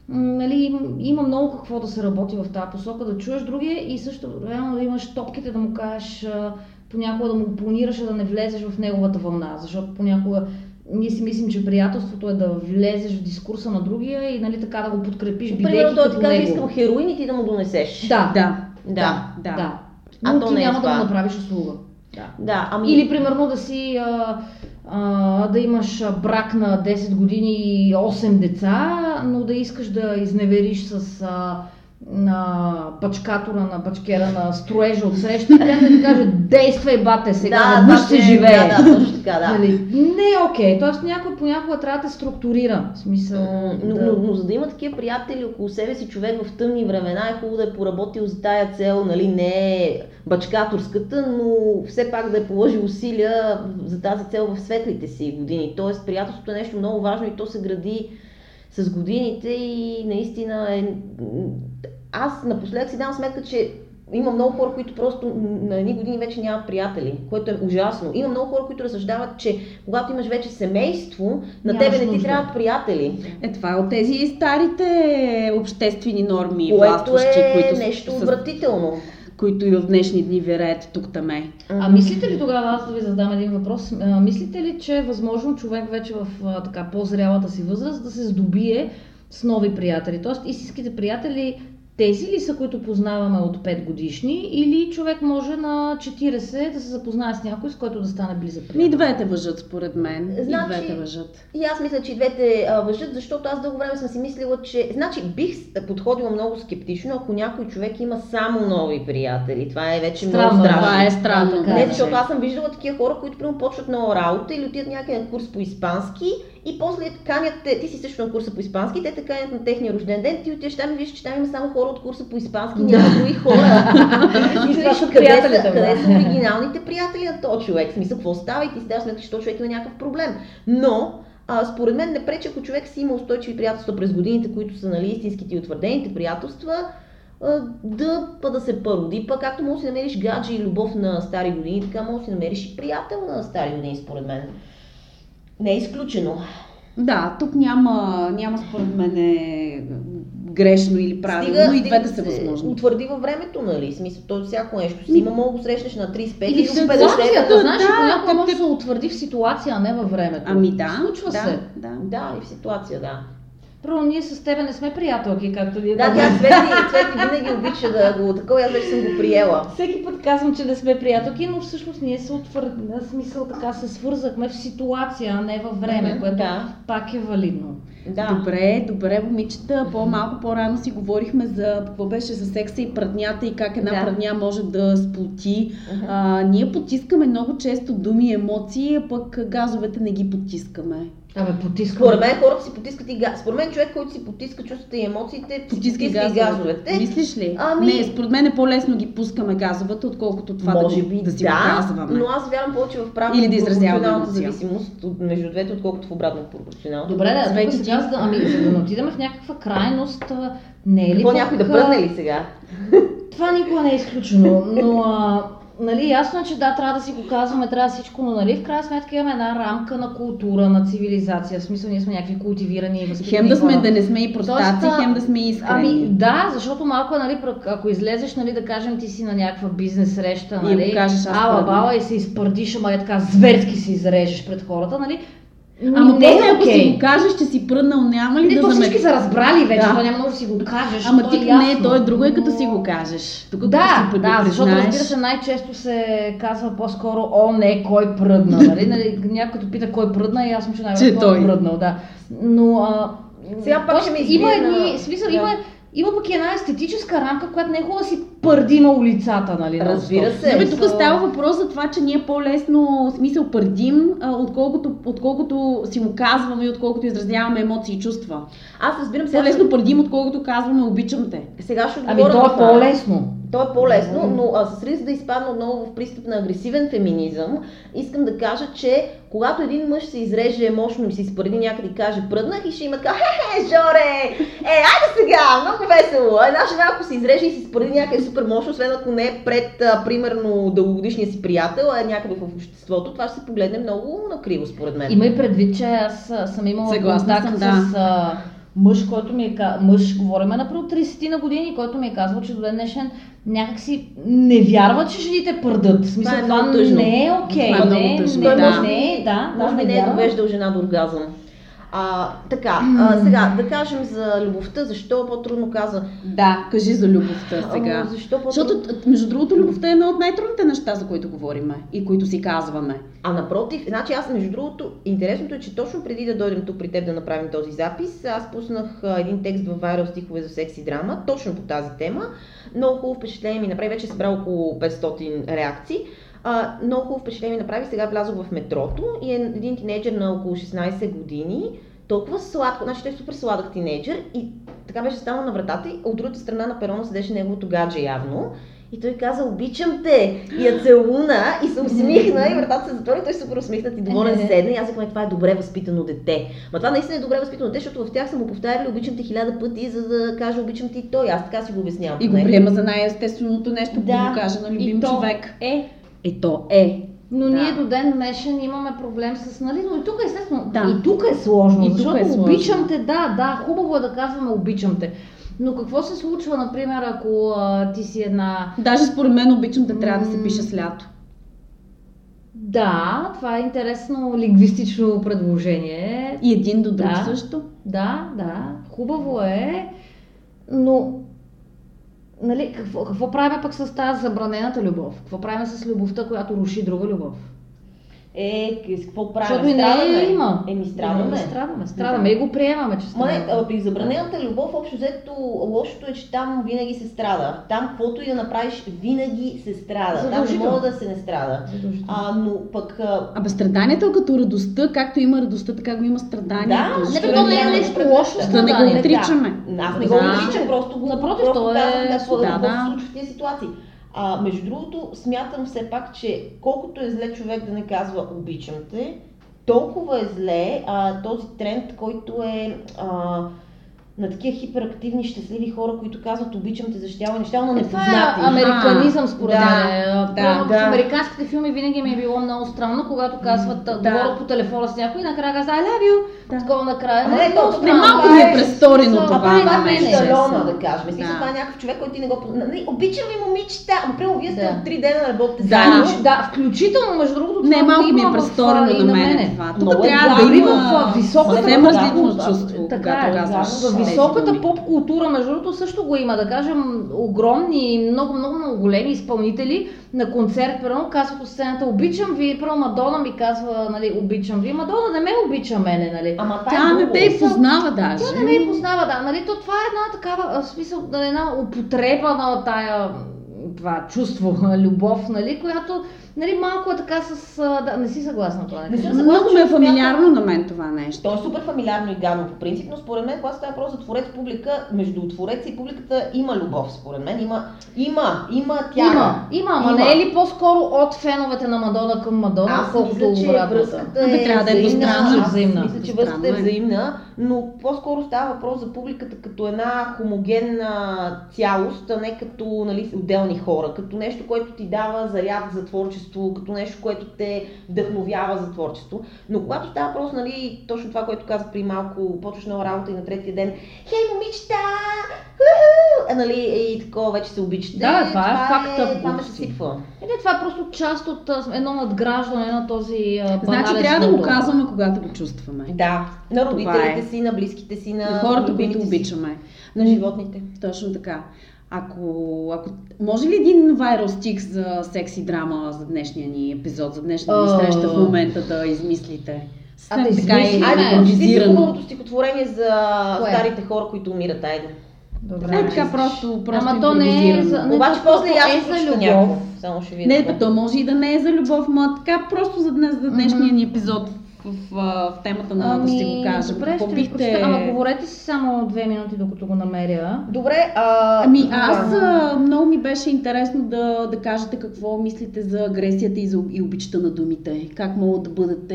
нали, има много какво да се работи в тази посока, да чуеш другия и също реално да имаш топките да му кажеш... понякога да му планираш да не влезеш в неговата вълна, защото понякога ние си мислим, че приятелството е да влезеш в дискурса на другия и нали така да го подкрепиш, бидейки като него. Примерно той ти казва, искам хероин и ти да му донесеш. Да. Но ти няма да му направиш услуга. Да, ами... Или примерно да си, да имаш брак на 10 години и 8 деца, но да искаш да изневериш с... на бачкатора, на бачкера, на строежа от среща, трябва да ти каже, действай, бате, сега, да ще живее. Да. Нали? Не е окей, т.е. някой понякога трябва да те структурира. В смисъл, но за да има такива приятели около себе си, човек в тъмни времена е хубаво да е поработил за тая цел, нали, не е бачкаторската, но все пак да е положил усилия за тази цел в светлите си години. Т.е. приятелството е нещо много важно и то се гради с годините и наистина е... Аз напоследък си дам сметка, че има много хора, които просто на едни години вече нямат приятели, което е ужасно. Има много хора, които разсъждават, че когато имаш вече семейство, на тебе не ти трябват приятели. Е, това е от тези старите обществени норми, властващи, които е нещо отвратително. Които и в днешни дни виреят тук-таме. А мислите ли тогава, аз да ви задам един въпрос, мислите ли, че е възможно човек вече в така по-зрялата си възраст да се здобие с нови приятели? Тоест истинските приятели, тези ли са, които познаваме от 5 годишни или човек може на 40 да се запознае с някой, с който да стане близък приятел? И двете въжат, според мен. Значи, и двете въжат. И аз мисля, че и двете въжат, защото аз дълго време съм си мислила, че... Значи, бих подходила много скептично, ако някой човек има само нови приятели. Това е вече странно, много страшно. Това е странно. Не, защото аз съм виждала такива хора, които прямо почват нова работа или отидат някакъв курс по испански и после канят, ти си също на курса по испански, те те канят на техния рожден ден, ти отидеш там и виждаш, че там има само хора от курса по испански, няма други хора. И виждаш къде са оригиналните приятели на този човек. В смисъл, какво става и ти си даш сметка, че този човек има някакъв проблем. Но, според мен не пречи, ако човек си има устойчиви приятелства през годините, които са нали, истинските и утвърдените приятелства, да се породи. Пък както може да си намериш гадже и любов на стари години, така може да си намериш и приятел на стари години, според мен. Не е изключено. Да, тук няма според мен грешно или правилно, но и двете са възможни. Утвърди във времето, нали? Смисъл, то всяко нещо си има, мога да го срещнеш на 35 или 50. Знаеш, понякога може да се утвърди в ситуация, а не във времето. Ами да, случва се. Да, и в ситуация, да. Първо, ние с тебе не сме приятелки, както вие. Да, тя Цвети винаги обича да го такова, аз вече съм го приела. Всеки път казвам, че не сме приятелки, но всъщност ние се се свързахме в ситуация, а не във време, което пак е валидно. Да. Добре, момичета, по-малко по-рано си говорихме за какво беше за секса и праднята и как една прадня може да сплоти. Ние потискаме много често думи и емоции, а пък газовете не ги потискаме. Според мен хората си потискат и газ. Според мен човек, който си потиска чувствата и емоциите, потиска и газовете. Мислиш ли? Не, според мен е по-лесно ги пускаме газовете, отколкото това да си показваме. Но аз вярвам повече в правилната пропорционалната зависимост между двете, отколкото в обратната пропорционалната. Добре, за да отидем в някаква крайност, не е ли някой да бръдне ли сега? Това никога не е изключено, но нали, ясно е, че да, трябва да си го казваме, трябва всичко, но нали, в крайна сметка имаме една рамка на култура, на цивилизация, в смисъл ние сме някакви култивирани и възпитани. Хем да сме, да не сме и простаци, хем да сме и искрени. Да, защото малко, нали, ако излезеш, нали, да кажем, ти си на някаква бизнес среща, нали, ала-бала и се изпърдиш, ама е така зверски се изрежеш пред хората, нали. Ама не, ако си го кажеш, че си пръднал, няма ли да замериш? Всички са разбрали вече, това няма да си го кажеш. Ама ти не, то е друго е като си го кажеш. Да, защото разбира се, най-често се казва по-скоро, не, кой пръдна, нали? Някой пита кой пръдна и аз съм, че най-вероятно кой пръднал, да. Но сега пак ще ми избира. Има пък една естетическа рамка, която не е хубаво да си пърди на улицата, нали? Разбира се. Тук става въпрос за това, че ние по-лесно пърдим, отколкото си го казваме и отколкото изразяваме емоции и чувства. Аз разбирам се. По-лесно пърдим, отколкото казваме обичам те. Сега ще отговоря. То е по-лесно. То е по-лесно, но с риск да изпадна отново в пристъп на агресивен феминизъм, искам да кажа, че когато един мъж се изреже мощно и си спърди някъде и каже пръднах и ще има така Жоре, айде сега, много весело. Една жена, ако се изреже и си спърди някъде супер мощно, освен ако не е пред, примерно, дългогодишния си приятел, а някъде в обществото, това ще се погледне много накриво, според мен. Има и предвид, че аз съм имала контакт с мъж, който ми е говорим напред 30 на години, който ми е казвал, че до ден днешен някакси не вярва, че жените пърдат. В смисъл, това не е окей. Това е много тъжно. Може би не е довеждал жена до оргазъм. Сега да кажем за любовта, защо по-трудно каза. Да, кажи за любовта сега. Защото, между другото, любовта е една от най-трудните неща, за които говорим и които си казваме. А напротив, значи аз, между другото, интересното е, че точно преди да дойдем тук при теб да направим този запис, аз пуснах един текст във Вайрал стихове за секс и драма, точно по тази тема. Много хубаво впечатление ми направи, вече събрал около 500 реакции. Много хубаво впечатление ми направи, сега влязох в метрото и един тинейджър на около 16 години, толкова сладко, значи той е супер сладък тинейджър и така беше станал на вратата и от другата страна на перона седеше неговото гадже явно. И той каза, обичам те, и я целуна, и се усмихна, и вратата се затвори, той супер усмихнат и доволен седна, и аз казах, това е добре възпитано дете. Ма това наистина е добре възпитано дете, защото в тях са му повтаряли, обичам те 1000 пъти, за да кажа, обичам те и той, аз така си го обяснявам. И го приема за най-естественото нещо, да го каже на любим човек. Но ние до ден днешен имаме проблем с, нали, но и тук естествено, и тук е сложно, защото обичам те, хубаво е да казваме обичам те. Но какво се случва, например, ако ти си една... Даже според мен обичам те трябва да се пише с лято. Да, това е интересно лингвистично предложение. И един до друг също. Да, хубаво е, но... Нали, какво правим пък с тази забранената любов? Какво правим с любовта, която руши друга любов? Какво правим? Защото и не е има. Страдаме и го приемаме, че страдаме. При забранената любов, общо взето, лошото е, че там винаги се страда. Там, каквото и да направиш, винаги се страда. Там не може да се не страда. Страданието като радостта, както има радостта, така го има страданието. То не е нещо лошо, да не го отричаме. Аз не го отричам, просто го казвам какво се случва в тези ситуации. Между другото, смятам все пак, че колкото е зле човек да не казва обичам те, толкова е зле този тренд, който е на такива хиперактивни, щастливи хора, които казват обичам те, защитава неща, но не познати. Американизъм, според мен. Да. В американските филми винаги ми е било много странно, когато казват, говорят по телефона с някой и накрая казва I love you, такова накрая. Не, малко ми е престорено това. Това е шалона, да кажем. Смисъл, това е някакъв човек, който ти не го познава. Обичам ви, момичета. Например, вие сте от 3 дена работите заедно. Да, включително, между другото, не малко ми е престорено на мен. Тук трябва да има високата чувство, когато казваш. Високата поп-култура, между другото, също го има, да кажем, огромни, много големи изпълнители на концерт, първо казват по сцената, обичам ви, първо Мадона ми казва, нали, обичам ви, Мадона не ме обича мене, нали. Ама тя не те и познава даже. Тя не ме и познава, да, нали, то това е една такава, в смисъл, една употреба на тая, това чувство, любов, нали, която, нали, малко е така с... Да, не си съгласна това. Не съм съгласна, много ме е фамилиарно на мен това нещо. То е супер фамилиарно и гадно по принцип, но според мен, когато става просто за творец и публика, между твореца и публиката има любов, според мен. Има тяга. Има, не е ли по-скоро от феновете на Мадона към Мадона, колкото обратната? Трябва да е достранна, взаимна. Мисля, че връзката е взаимна, но по-скоро става въпрос за публиката като една хомогенна цялост, а не като, нали, отделни хора, като нещо, което ти дава заряд за творчество, като нещо, което те вдъхновява за творчество. Но когато става просто, нали, точно това, което казах при малко, почваш нова работа и на третия ден хей, момичета! Нали, и такова вече се обичате. Да, това е факта. Това ме се сипва. Това е просто част от едно надграждане на този банален. Значи трябва да го казваме, когато го чувстваме. Да, на родителите си, на близките си, на хората, които обичаме. На животните. Точно така. Ако може ли един вайрал стих за секс и драма за днешния ни епизод, за днешната ни среща в момента да измислите? Да измислите. Айде, хубавото стихотворение за старите хора, които умират. Айде. Добре, така просто ама то не е за... Обаче после е за любов. Само ще видя. Не, то може и да не е за любов, но така просто за днешния ни епизод. В темата на да си го кажа. Добре, ще ви прочета, ама говорете си само 2 минути, докато го намеря. Добре, много ми беше интересно да кажете какво мислите за агресията и за обичта на думите. Как могат да бъдете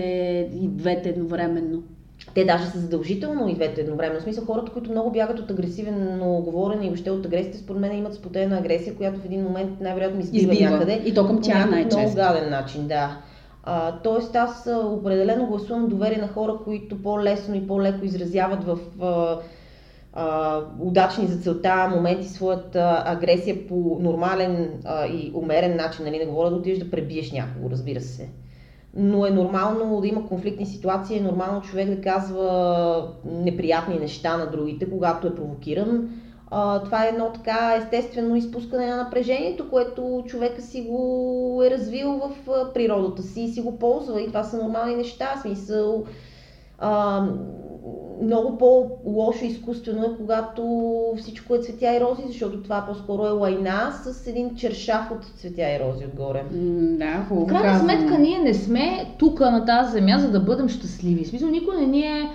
и двете едновременно? Те даже са задължително и двете едновременно. В смисъл, хората, които много бягат от агресивно говорене и въобще от агресията, според мен имат спотена агресия, която в един момент най-вероятно избива някъде. И то към тя най-често. Много гаден начин, да. Тоест аз определено гласувам доверие на хора, които по-лесно и по-леко изразяват в удачни за целта моменти своята агресия по нормален и умерен начин, нали, не говоря да отидеш да пребиеш някого, разбира се. Но е нормално да има конфликтни ситуации, е нормално човек да казва неприятни неща на другите, когато е провокиран. Това е едно така естествено изпускане на напрежението, което човека си го е развил в природата си и си го ползва, и това са нормални неща. Смисъл, много по-лошо изкуствено е, когато всичко е цветя и рози, защото това по-скоро е лайна с един чершаф от цветя и рози отгоре. Да, хубаво. В крайна сметка ние не сме тук на тази земя, за да бъдем щастливи. В смисъл, никой не ни е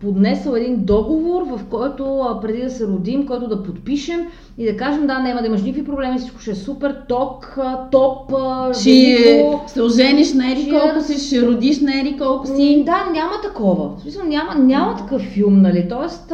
поднесъл един договор, в който преди да се родим, който да подпишем и да кажем, да, няма да имаш никакви проблеми, всичко ще е супер, топ, велико. Ще се ожениш на Ери колко си, ще родиш на Ери колко си. Да, няма такова. В смисъл, няма такъв филм, нали? Тоест,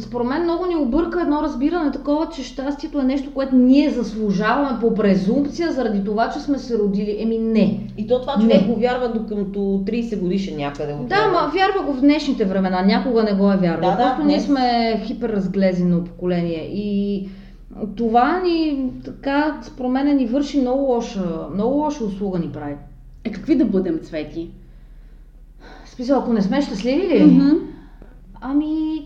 според мен много ни обърка едно разбиране такова, че щастието е нещо, което ние заслужаваме по презумпция заради това, че сме се родили. Не. И то това човек го вярва докато 30 годишен някъде. Да, ма вярва го в днешните времена, някога не го е вярвал. Просто ние сме хиперразглезено поколение и това ни така, според мен, ни върши много лоша услуга ни прави. Какви да бъдем, Цвети? Списал, ако не сме щастливи ли? Mm-hmm.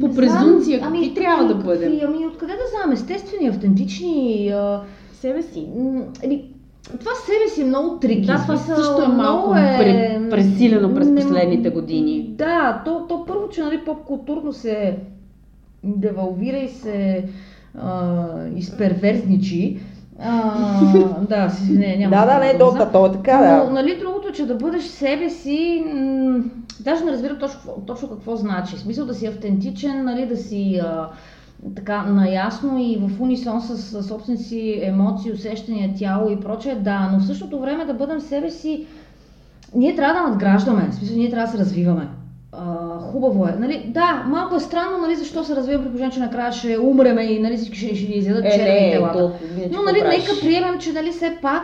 По презумпция, какви трябва да бъдем? Откъде да знам? Естествени, автентични... Себе си. Това себе си е много трики. Да, това също е малко пресилено през последните години. Да, то първо, че, нали, поп-културно се девалвира и се изперверзничи. Да, няма. Да, не, то е така, да. Но, нали, другото, че да бъдеш себе си, даже не разбира точно какво значи. В смисъл да си автентичен, нали, да си така наясно и в унисон с собствените си емоции, усещания, тяло и прочее, да, но в същото време да бъдем себе си, ние трябва да надграждаме, в смисъл ние трябва да се развиваме. Хубаво е. Нали? Да, малко е странно, нали, защо се развива при положение, че накрая ще умреме и нали, всички ще ни изядат черни телата. Но нали, нека приемем, че нали,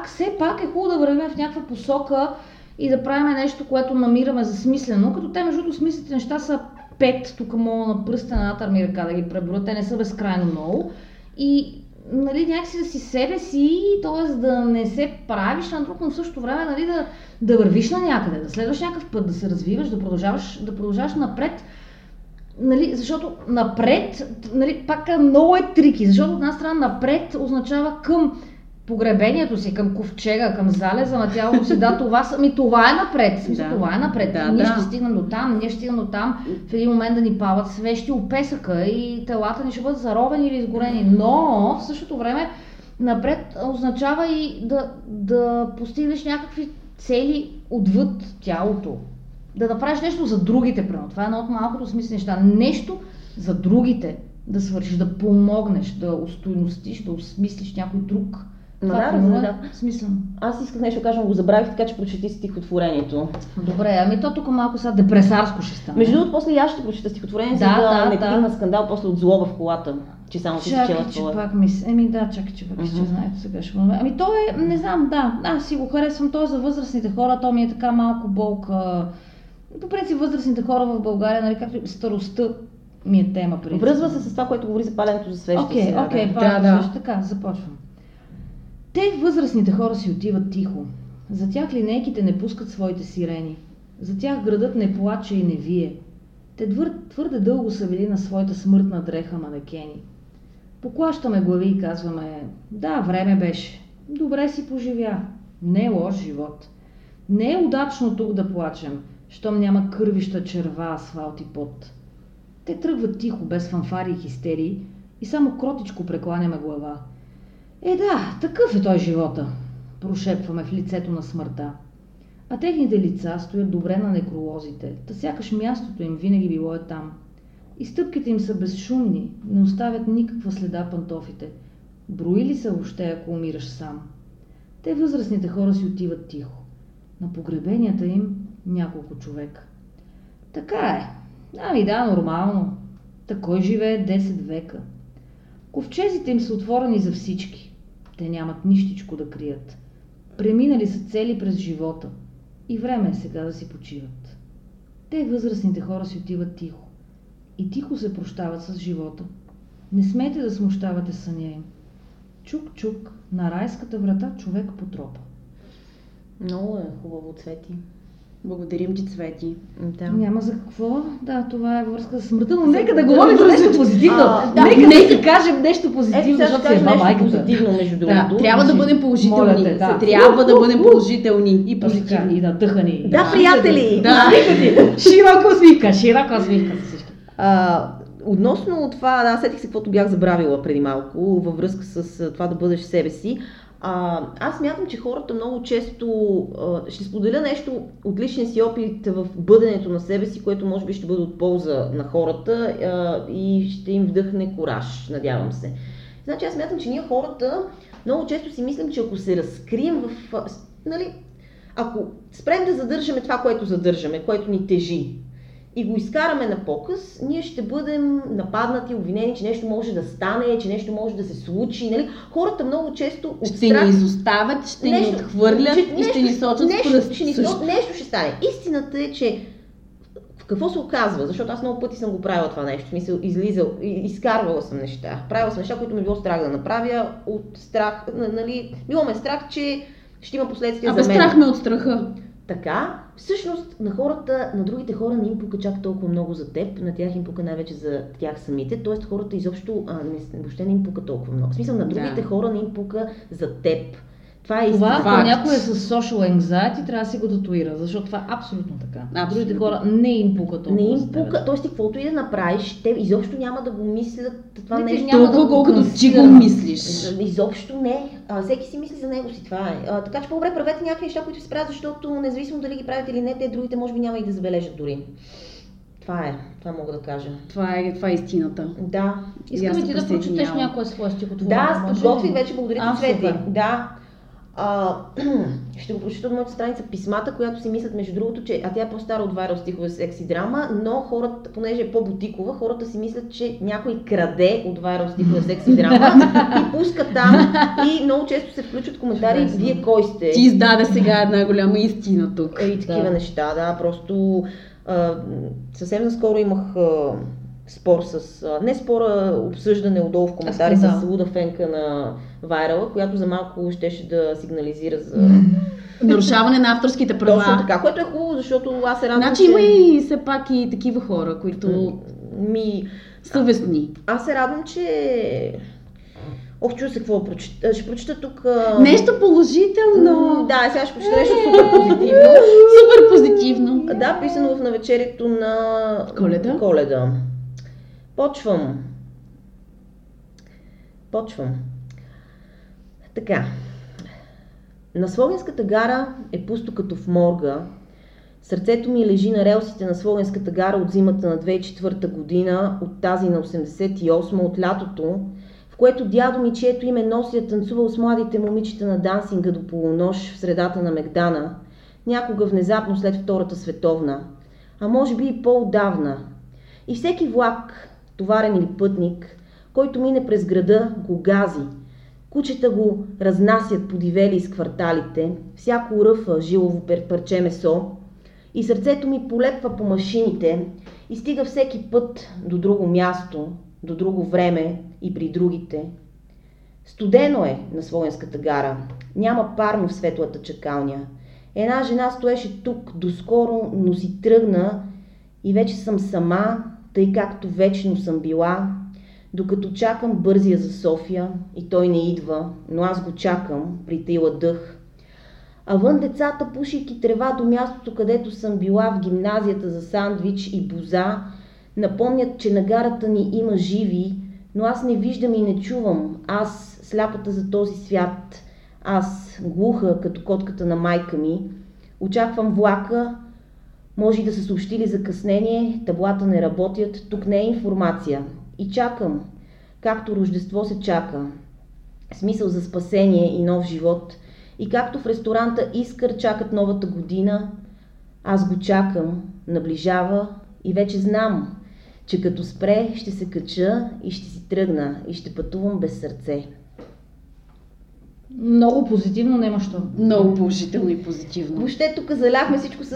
все пак е хубаво да вървим в някаква посока и да правим нещо, което намираме за смислено, като те между другото смислите неща са 5, тук мога на пръста на едната ми ръка да ги преброя, те не са безкрайно много. И нали, някакси да си себе си, т.е. да не се правиш на друг, но в същото време нали, да вървиш на някъде, да следваш някакъв път, да се развиваш, да продължаваш напред. Нали, защото напред, нали, пак много е трики, защото от една страна напред означава към погребението си, към ковчега, към залеза на тялото си, да, това е напред, смисъл, да, това е напред, да, ние ще стигнем до там, в един момент да ни пават свещи от песъка и телата ни ще бъдат заровени или изгорени, но в същото време напред означава и да постигнеш някакви цели отвъд тялото, да направиш нещо за другите, прено, това е едно от малкото смислени неща, нещо за другите, да свършиш, да помогнеш, да остойностиш, да осмислиш някой друг. Да. Смислено. Аз исках нещо да кажа, но го забравих, така че прочети стихотворението. Добре, ами то тук малко сега депресарско ще стане. Между другото, после и аз ще прочета стихотворението, за да не има скандал после от злоба в колата, че само ти се чела това. Знаете сега ще го... Ами то е, не знам, да, аз си го харесвам, то е за възрастните хора, то ми е така малко болка. По принцип възрастните хора в България, нали, както старостта ми е тема. Връзва се с това, което говори за паленето за свещи. Така, започвам. Те, възрастните хора, си отиват тихо. За тях линейките не пускат своите сирени. За тях градът не плаче и не вие. Те твърде дълго са били на своята смъртна дреха манекени. Поклащаме глави и казваме: да, време беше. Добре си поживя. Не е лош живот. Не е удачно тук да плачем, щом няма кървища, черва, асфалт и пот. Те тръгват тихо, без фанфари и хистерии и само кротичко прекланяме глава. Е да, такъв е той живота, прошепваме в лицето на смъртта. А техните лица стоят добре на некролозите, та сякаш мястото им винаги било е там. И стъпките им са безшумни, не оставят никаква следа пантофите. Брои ли са въобще, ако умираш сам? Те, възрастните хора, си отиват тихо. На погребенията им няколко човека. Така е. Ами да, нормално. Такой живее 10 века. Ковчезите им са отворени за всички. Те нямат нищичко да крият. Преминали са цели през живота. И време е сега да си почиват. Те, възрастните хора, си отиват тихо. И тихо се прощават с живота. Не смейте да смущавате съня им. Чук-чук, на райската врата човек потропа. Много е хубаво, Цвети. Благодарим ти, Цвети. Да. Няма за какво. Да, това е връзка с смъртта, но нека да говорим за нещо позитивно. Нека кажем нещо позитивно, защото е майката. Трябва да бъдем положителни. Трябва да бъдем положителни и позитивни. И да дъхани. Да, приятели! Широко усмивка, широко усмивка за всички. Относно това, да, сетих се каквото бях забравила преди малко, във връзка с това да бъдеш себе си. Аз мятам, че хората много често ще споделя нещо от личния си опит в бъденето на себе си, което може би ще бъде от полза на хората и ще им вдъхне кураж, надявам се. Значи аз мятам, че ние хората много често си мислим, че ако се разкрием в... Нали, ако спрем да задържаме това, което задържаме, което ни тежи и го изкараме на показ, ние ще бъдем нападнати, обвинени, че нещо може да стане, че нещо може да се случи. Нали? Хората много често от страх... Ще ни изоставят, ще нещо, ни отхвърлят и ще ни сочат с пръст. Нещо ще стане. Истината е, че какво се оказва, защото аз много пъти съм го правила това нещо, смисъл, изкарвала съм неща. Правила съм неща, които ми било страх да направя от страх, нали, било ме страх, че ще има последствия за мен. Страх ме от страха. Така, всъщност на хората, на другите хора не им пука чак толкова много за теб, на тях им пука най-вече за тях самите, т.е. хората изобщо въобще не им пука толкова много. В смисъл, на другите хора не им пука за теб. Това е това, ако някой е с social anxiety, трябва да си го татуира, защото това е абсолютно така. Другите хора не им пука толкова. Не им пука, т.е. ти каквото и да направиш, те изобщо няма да го мислят това нещо. Толкова колкото ти го мислиш. Изобщо не. Всеки си мисли за него си, това е. Така че по-добре правете някакви неща, които се правят, защото независимо дали ги правите или не, те другите може би няма и да забележат дори. Това мога да кажа. Това е истината. Да. Искам ти да прочетеш някое свое стихотворение. Да, аз подготвих вече, благодаря ти, Цвети. Да. Ще го прочета от моята страница писмата, която си мислят, между другото, че, тя е по-стара от Вайрал стихове за секс и драма, но хората, понеже е по-бутикова, хората си мислят, че някой краде от Вайрал стихове за секс и драма и пуска там и много често се включват коментари: вие кой сте? Ти издаде сега една голяма истина тук. И такива неща, да, просто съвсем наскоро имах спор с... Не спора, обсъждане отдолу в коментари с луда фенка на Вайрала, която за малко щеше да сигнализира за... нарушаване на авторските права. Точно така, което е хубаво, защото аз се радвам, значи, че... Значи има и все пак и такива хора, които съвестни. Аз се радвам, че... Ох, чува се какво прочита. Ще прочита тук... Нещо положително! Да, сега ще прочита нещо супер позитивно. Супер позитивно! Да, писано в навечерието на... Коледа. Почвам. Така. На Словенската гара е пусто като в морга. Сърцето ми лежи на релсите на Словенската гара от зимата на 2004 година, от тази на 88, от лятото, в което дядо ми, чието име носи, е танцувал с младите момичета на дансинга до полунощ в средата на Мегдана, някога внезапно след Втората световна, а може би и по-отдавна. И всеки влак, товарен или пътник, който мине през града, го гази. Кучета го разнасят подивели из кварталите, всяко ръфа жилово парче месо, и сърцето ми полепва по машините и стига всеки път до друго място, до друго време и при другите. Студено е на Словенската гара, няма парно в светлата чакалня. Една жена стоеше тук доскоро, но си тръгна и вече съм сама, тъй както вечно съм била, докато чакам бързия за София и той не идва, но аз го чакам, притила дъх. А вън децата, пушейки трева до мястото, където съм била в гимназията за сандвич и буза, напомнят, че на гарата ни има живи, но аз не виждам и не чувам, аз сляпата за този свят, аз глуха като котката на майка ми, очаквам влака, може и да са съобщили закъснение, таблата не работят, тук не е информация. И чакам, както Рождество се чака, смисъл за спасение и нов живот, и както в ресторанта Искър чакат новата година, аз го чакам, наближава и вече знам, че като спре ще се кача и ще си тръгна и ще пътувам без сърце. Много позитивно, немащо. Много положително и позитивно. Въобще тук заляхме всичко с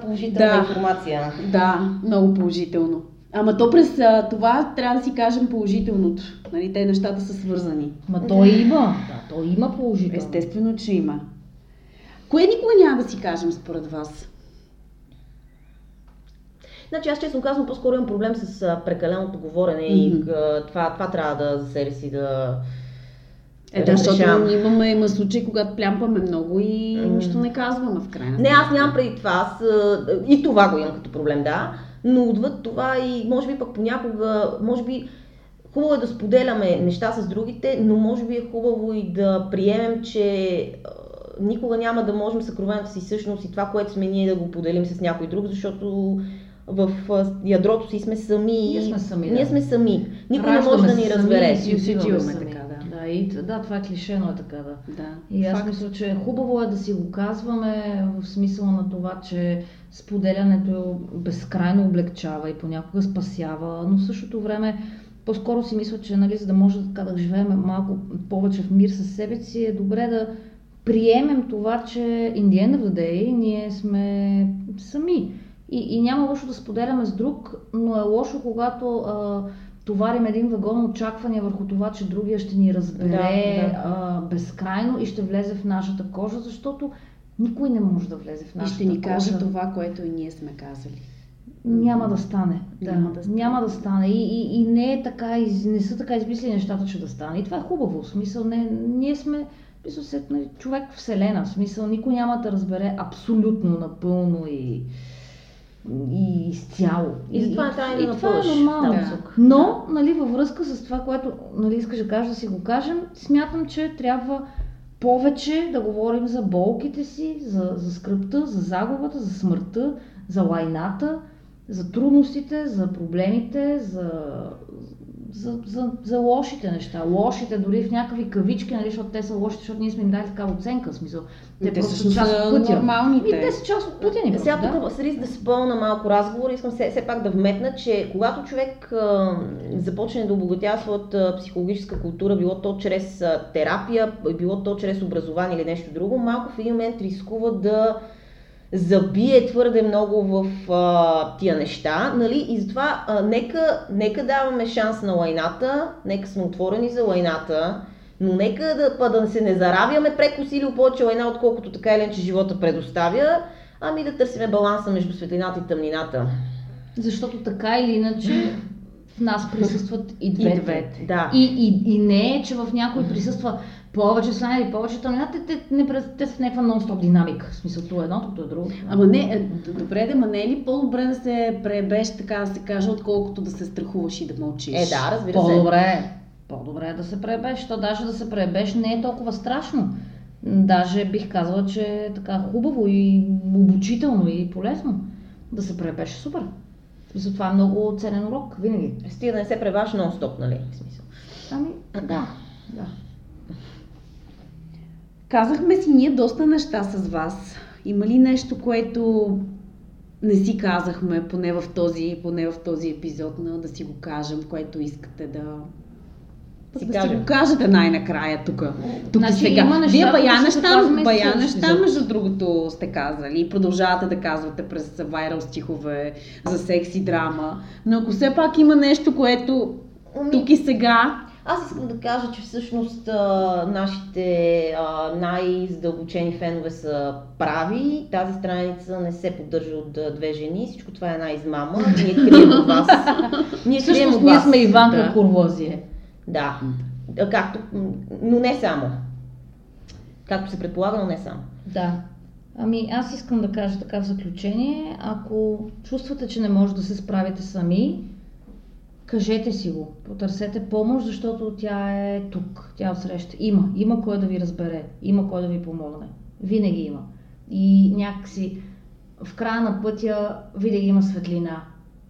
положителна информация. Да, много положително. Ама то през това трябва да си кажем положителното. Нали, те нещата са свързани. Ма то има. Да, то има положително. Естествено, че има. Кое никога няма да си кажем според вас? Значи аз честно казвам, по-скоро имам проблем с прекаленото говорене и това трябва да за себе си да... Защото има случаи, когато плямпаме много и нищо не казваме в крайна. Не, аз нямам преди това. И това го имам като проблем, да. Но отвъд това и може би пък понякога, може би хубаво е да споделяме неща с другите, но може би е хубаво и да приемем, че никога няма да можем съкровената си същност и това, което сме ние, да го поделим с някой друг, защото в ядрото си сме сами. Ние сме сами. Никой не може да ни разбере. Да, това е клишено, е така, да. И аз мисля, че хубаво е да си го казваме, в смисъла на това, че споделянето безкрайно облегчава и понякога спасява, но в същото време по-скоро си мисля, че, нали, за да може така да живеем малко повече в мир със себе си, е добре да приемем това, че in the end of the day ние сме сами. И няма лошо да споделяме с друг, но е лошо, когато товарим един вагон очаквания върху това, че другия ще ни разбере безкрайно и ще влезе в нашата кожа, защото никой не може да влезе в нашата кожа. И ще ни каже това, което и ние сме казали. Няма да стане. Няма да стане. И не е така, не са така измислени нещата, че да стане. И това е хубаво. В смисъл, ние сме човек вселена. В смисъл, никой няма да разбере абсолютно, напълно и изцяло. И затова това е нормално. Да. Но, нали, във връзка с това, което, нали, искаш да кажеш, да си го кажем, смятам, че трябва повече да говорим за болките си, за скръбта, за загубата, за смъртта, за лайната, за трудностите, за проблемите, за за лошите неща. Лошите, дори в някакви кавички, нали, защото те са лошите, защото ние сме им дали такава оценка, смисъл. Те просто част от пътя. И те са част от пътя ни просто, сега тук, с риск да спълна малко разговор, искам все пак да вметна, че когато човек започне да обогатява своята психологическа култура, било то чрез терапия, било то чрез образование или нещо друго, малко в един момент рискува да забие твърде много в тия неща, нали, и затова нека даваме шанс на лайната, нека сме отворени за лайната, но нека да се не заравяме прекусили повече лайна, отколкото така или иначе живота предоставя, ами да търсиме баланса между светлината и тъмнината. Защото така или иначе в нас присъстват и двете. Да. И не е, че в някой присъства повече слайна или повече тъмнина, те са в някаква нон-стоп динамика. В смисъл, то едното, то друго. Ама не, добре, ма не е ли по-добре да се пребеш, така да се каже, отколкото да се страхуваш и да мълчиш? Е, да, разбира се. По-добре е да се пребеш, то даже да се пребеш не е толкова страшно. Даже бих казала, че е така хубаво и обучително и полезно. Да се пребеш е супер. За това е много ценен урок, винаги. Стига да не се пребаш нон-стоп, нали? В смисъл. Ами, да. Казахме си ние доста неща с вас. Има ли нещо, което не си казахме, поне в този епизод, да си го кажем, което искате да си го кажете най-накрая тук? Сега. Вие бая неща, между другото, сте казали и продължавате да казвате през Вайрал стихове за секс и драма. Но ако все пак има нещо, което тук и сега... Аз искам да кажа, че всъщност нашите най-задълбочени фенове са прави. Тази страница не се поддържа от две жени. Всичко това е една измама. Ние крием от вас. Всъщност ние сме Иванка Курвозие. Да. Както, но не само. Както се предполага, но не само. Да. Ами аз искам да кажа така в заключение. Ако чувствате, че не може да се справите сами, кажете си го, потърсете помощ, защото тя е тук, тя отсреща. Има кой да ви разбере, има кой да ви помогне. Винаги има. И някакси в края на пътя винаги има светлина.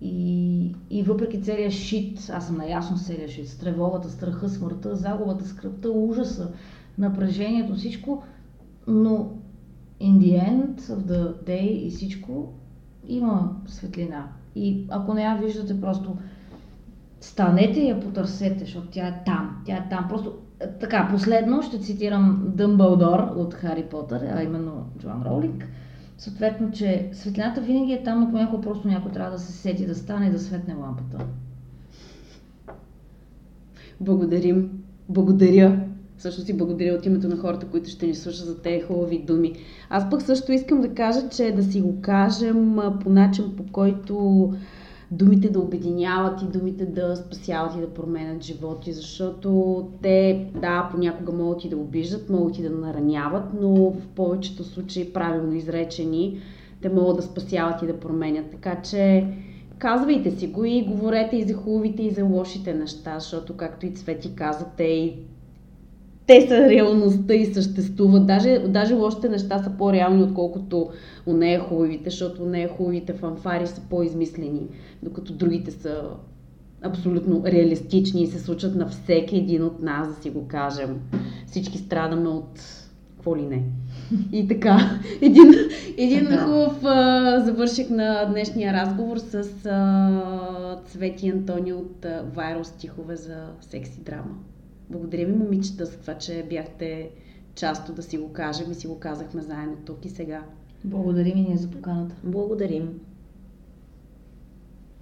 И въпреки целия шит, аз съм наясно с целия шит, с тревогата, страха, смъртта, загубата, скръпта, ужаса, напрежението, всичко, но in the end of the day и всичко има светлина. И ако не я виждате, просто станете и я потърсете, защото тя е там. Просто така, последно ще цитирам Дъмбълдор от Хари Потър, а именно Джоан Роулинг. Съответно, че светлината винаги е там, но понякога просто някой трябва да се сети, да стане и да светне лампата. Благодаря. Всъщност си благодаря от името на хората, които ще ни слушат за тези хубави думи. Аз пък също искам да кажа, че да си го кажем по начин, по който думите да обединяват и думите да спасяват и да променят животи, защото те, понякога могат и да обиждат, могат и да нараняват, но в повечето случаи, правилно изречени, те могат да спасяват и да променят. Така че казвайте си го и говорете и за хубавите, и за лошите неща, защото, както и Цвети каза, те са реалността и съществуват. Даже лошите неща са по-реални, отколкото у нея хубавите, защото у нея хубавите фанфари са по-измислени, докато другите са абсолютно реалистични и се случват на всеки един от нас, да си го кажем. Всички страдаме от какво ли не. И така, един хубав завърших на днешния разговор с Цвети и Антоний от Вайрал стихове за секс и драма. Благодаря ви, момичета, за това, че бяхте част да си го кажем и си го казахме заедно тук и сега. Благодарим и ние за поканата. Благодарим.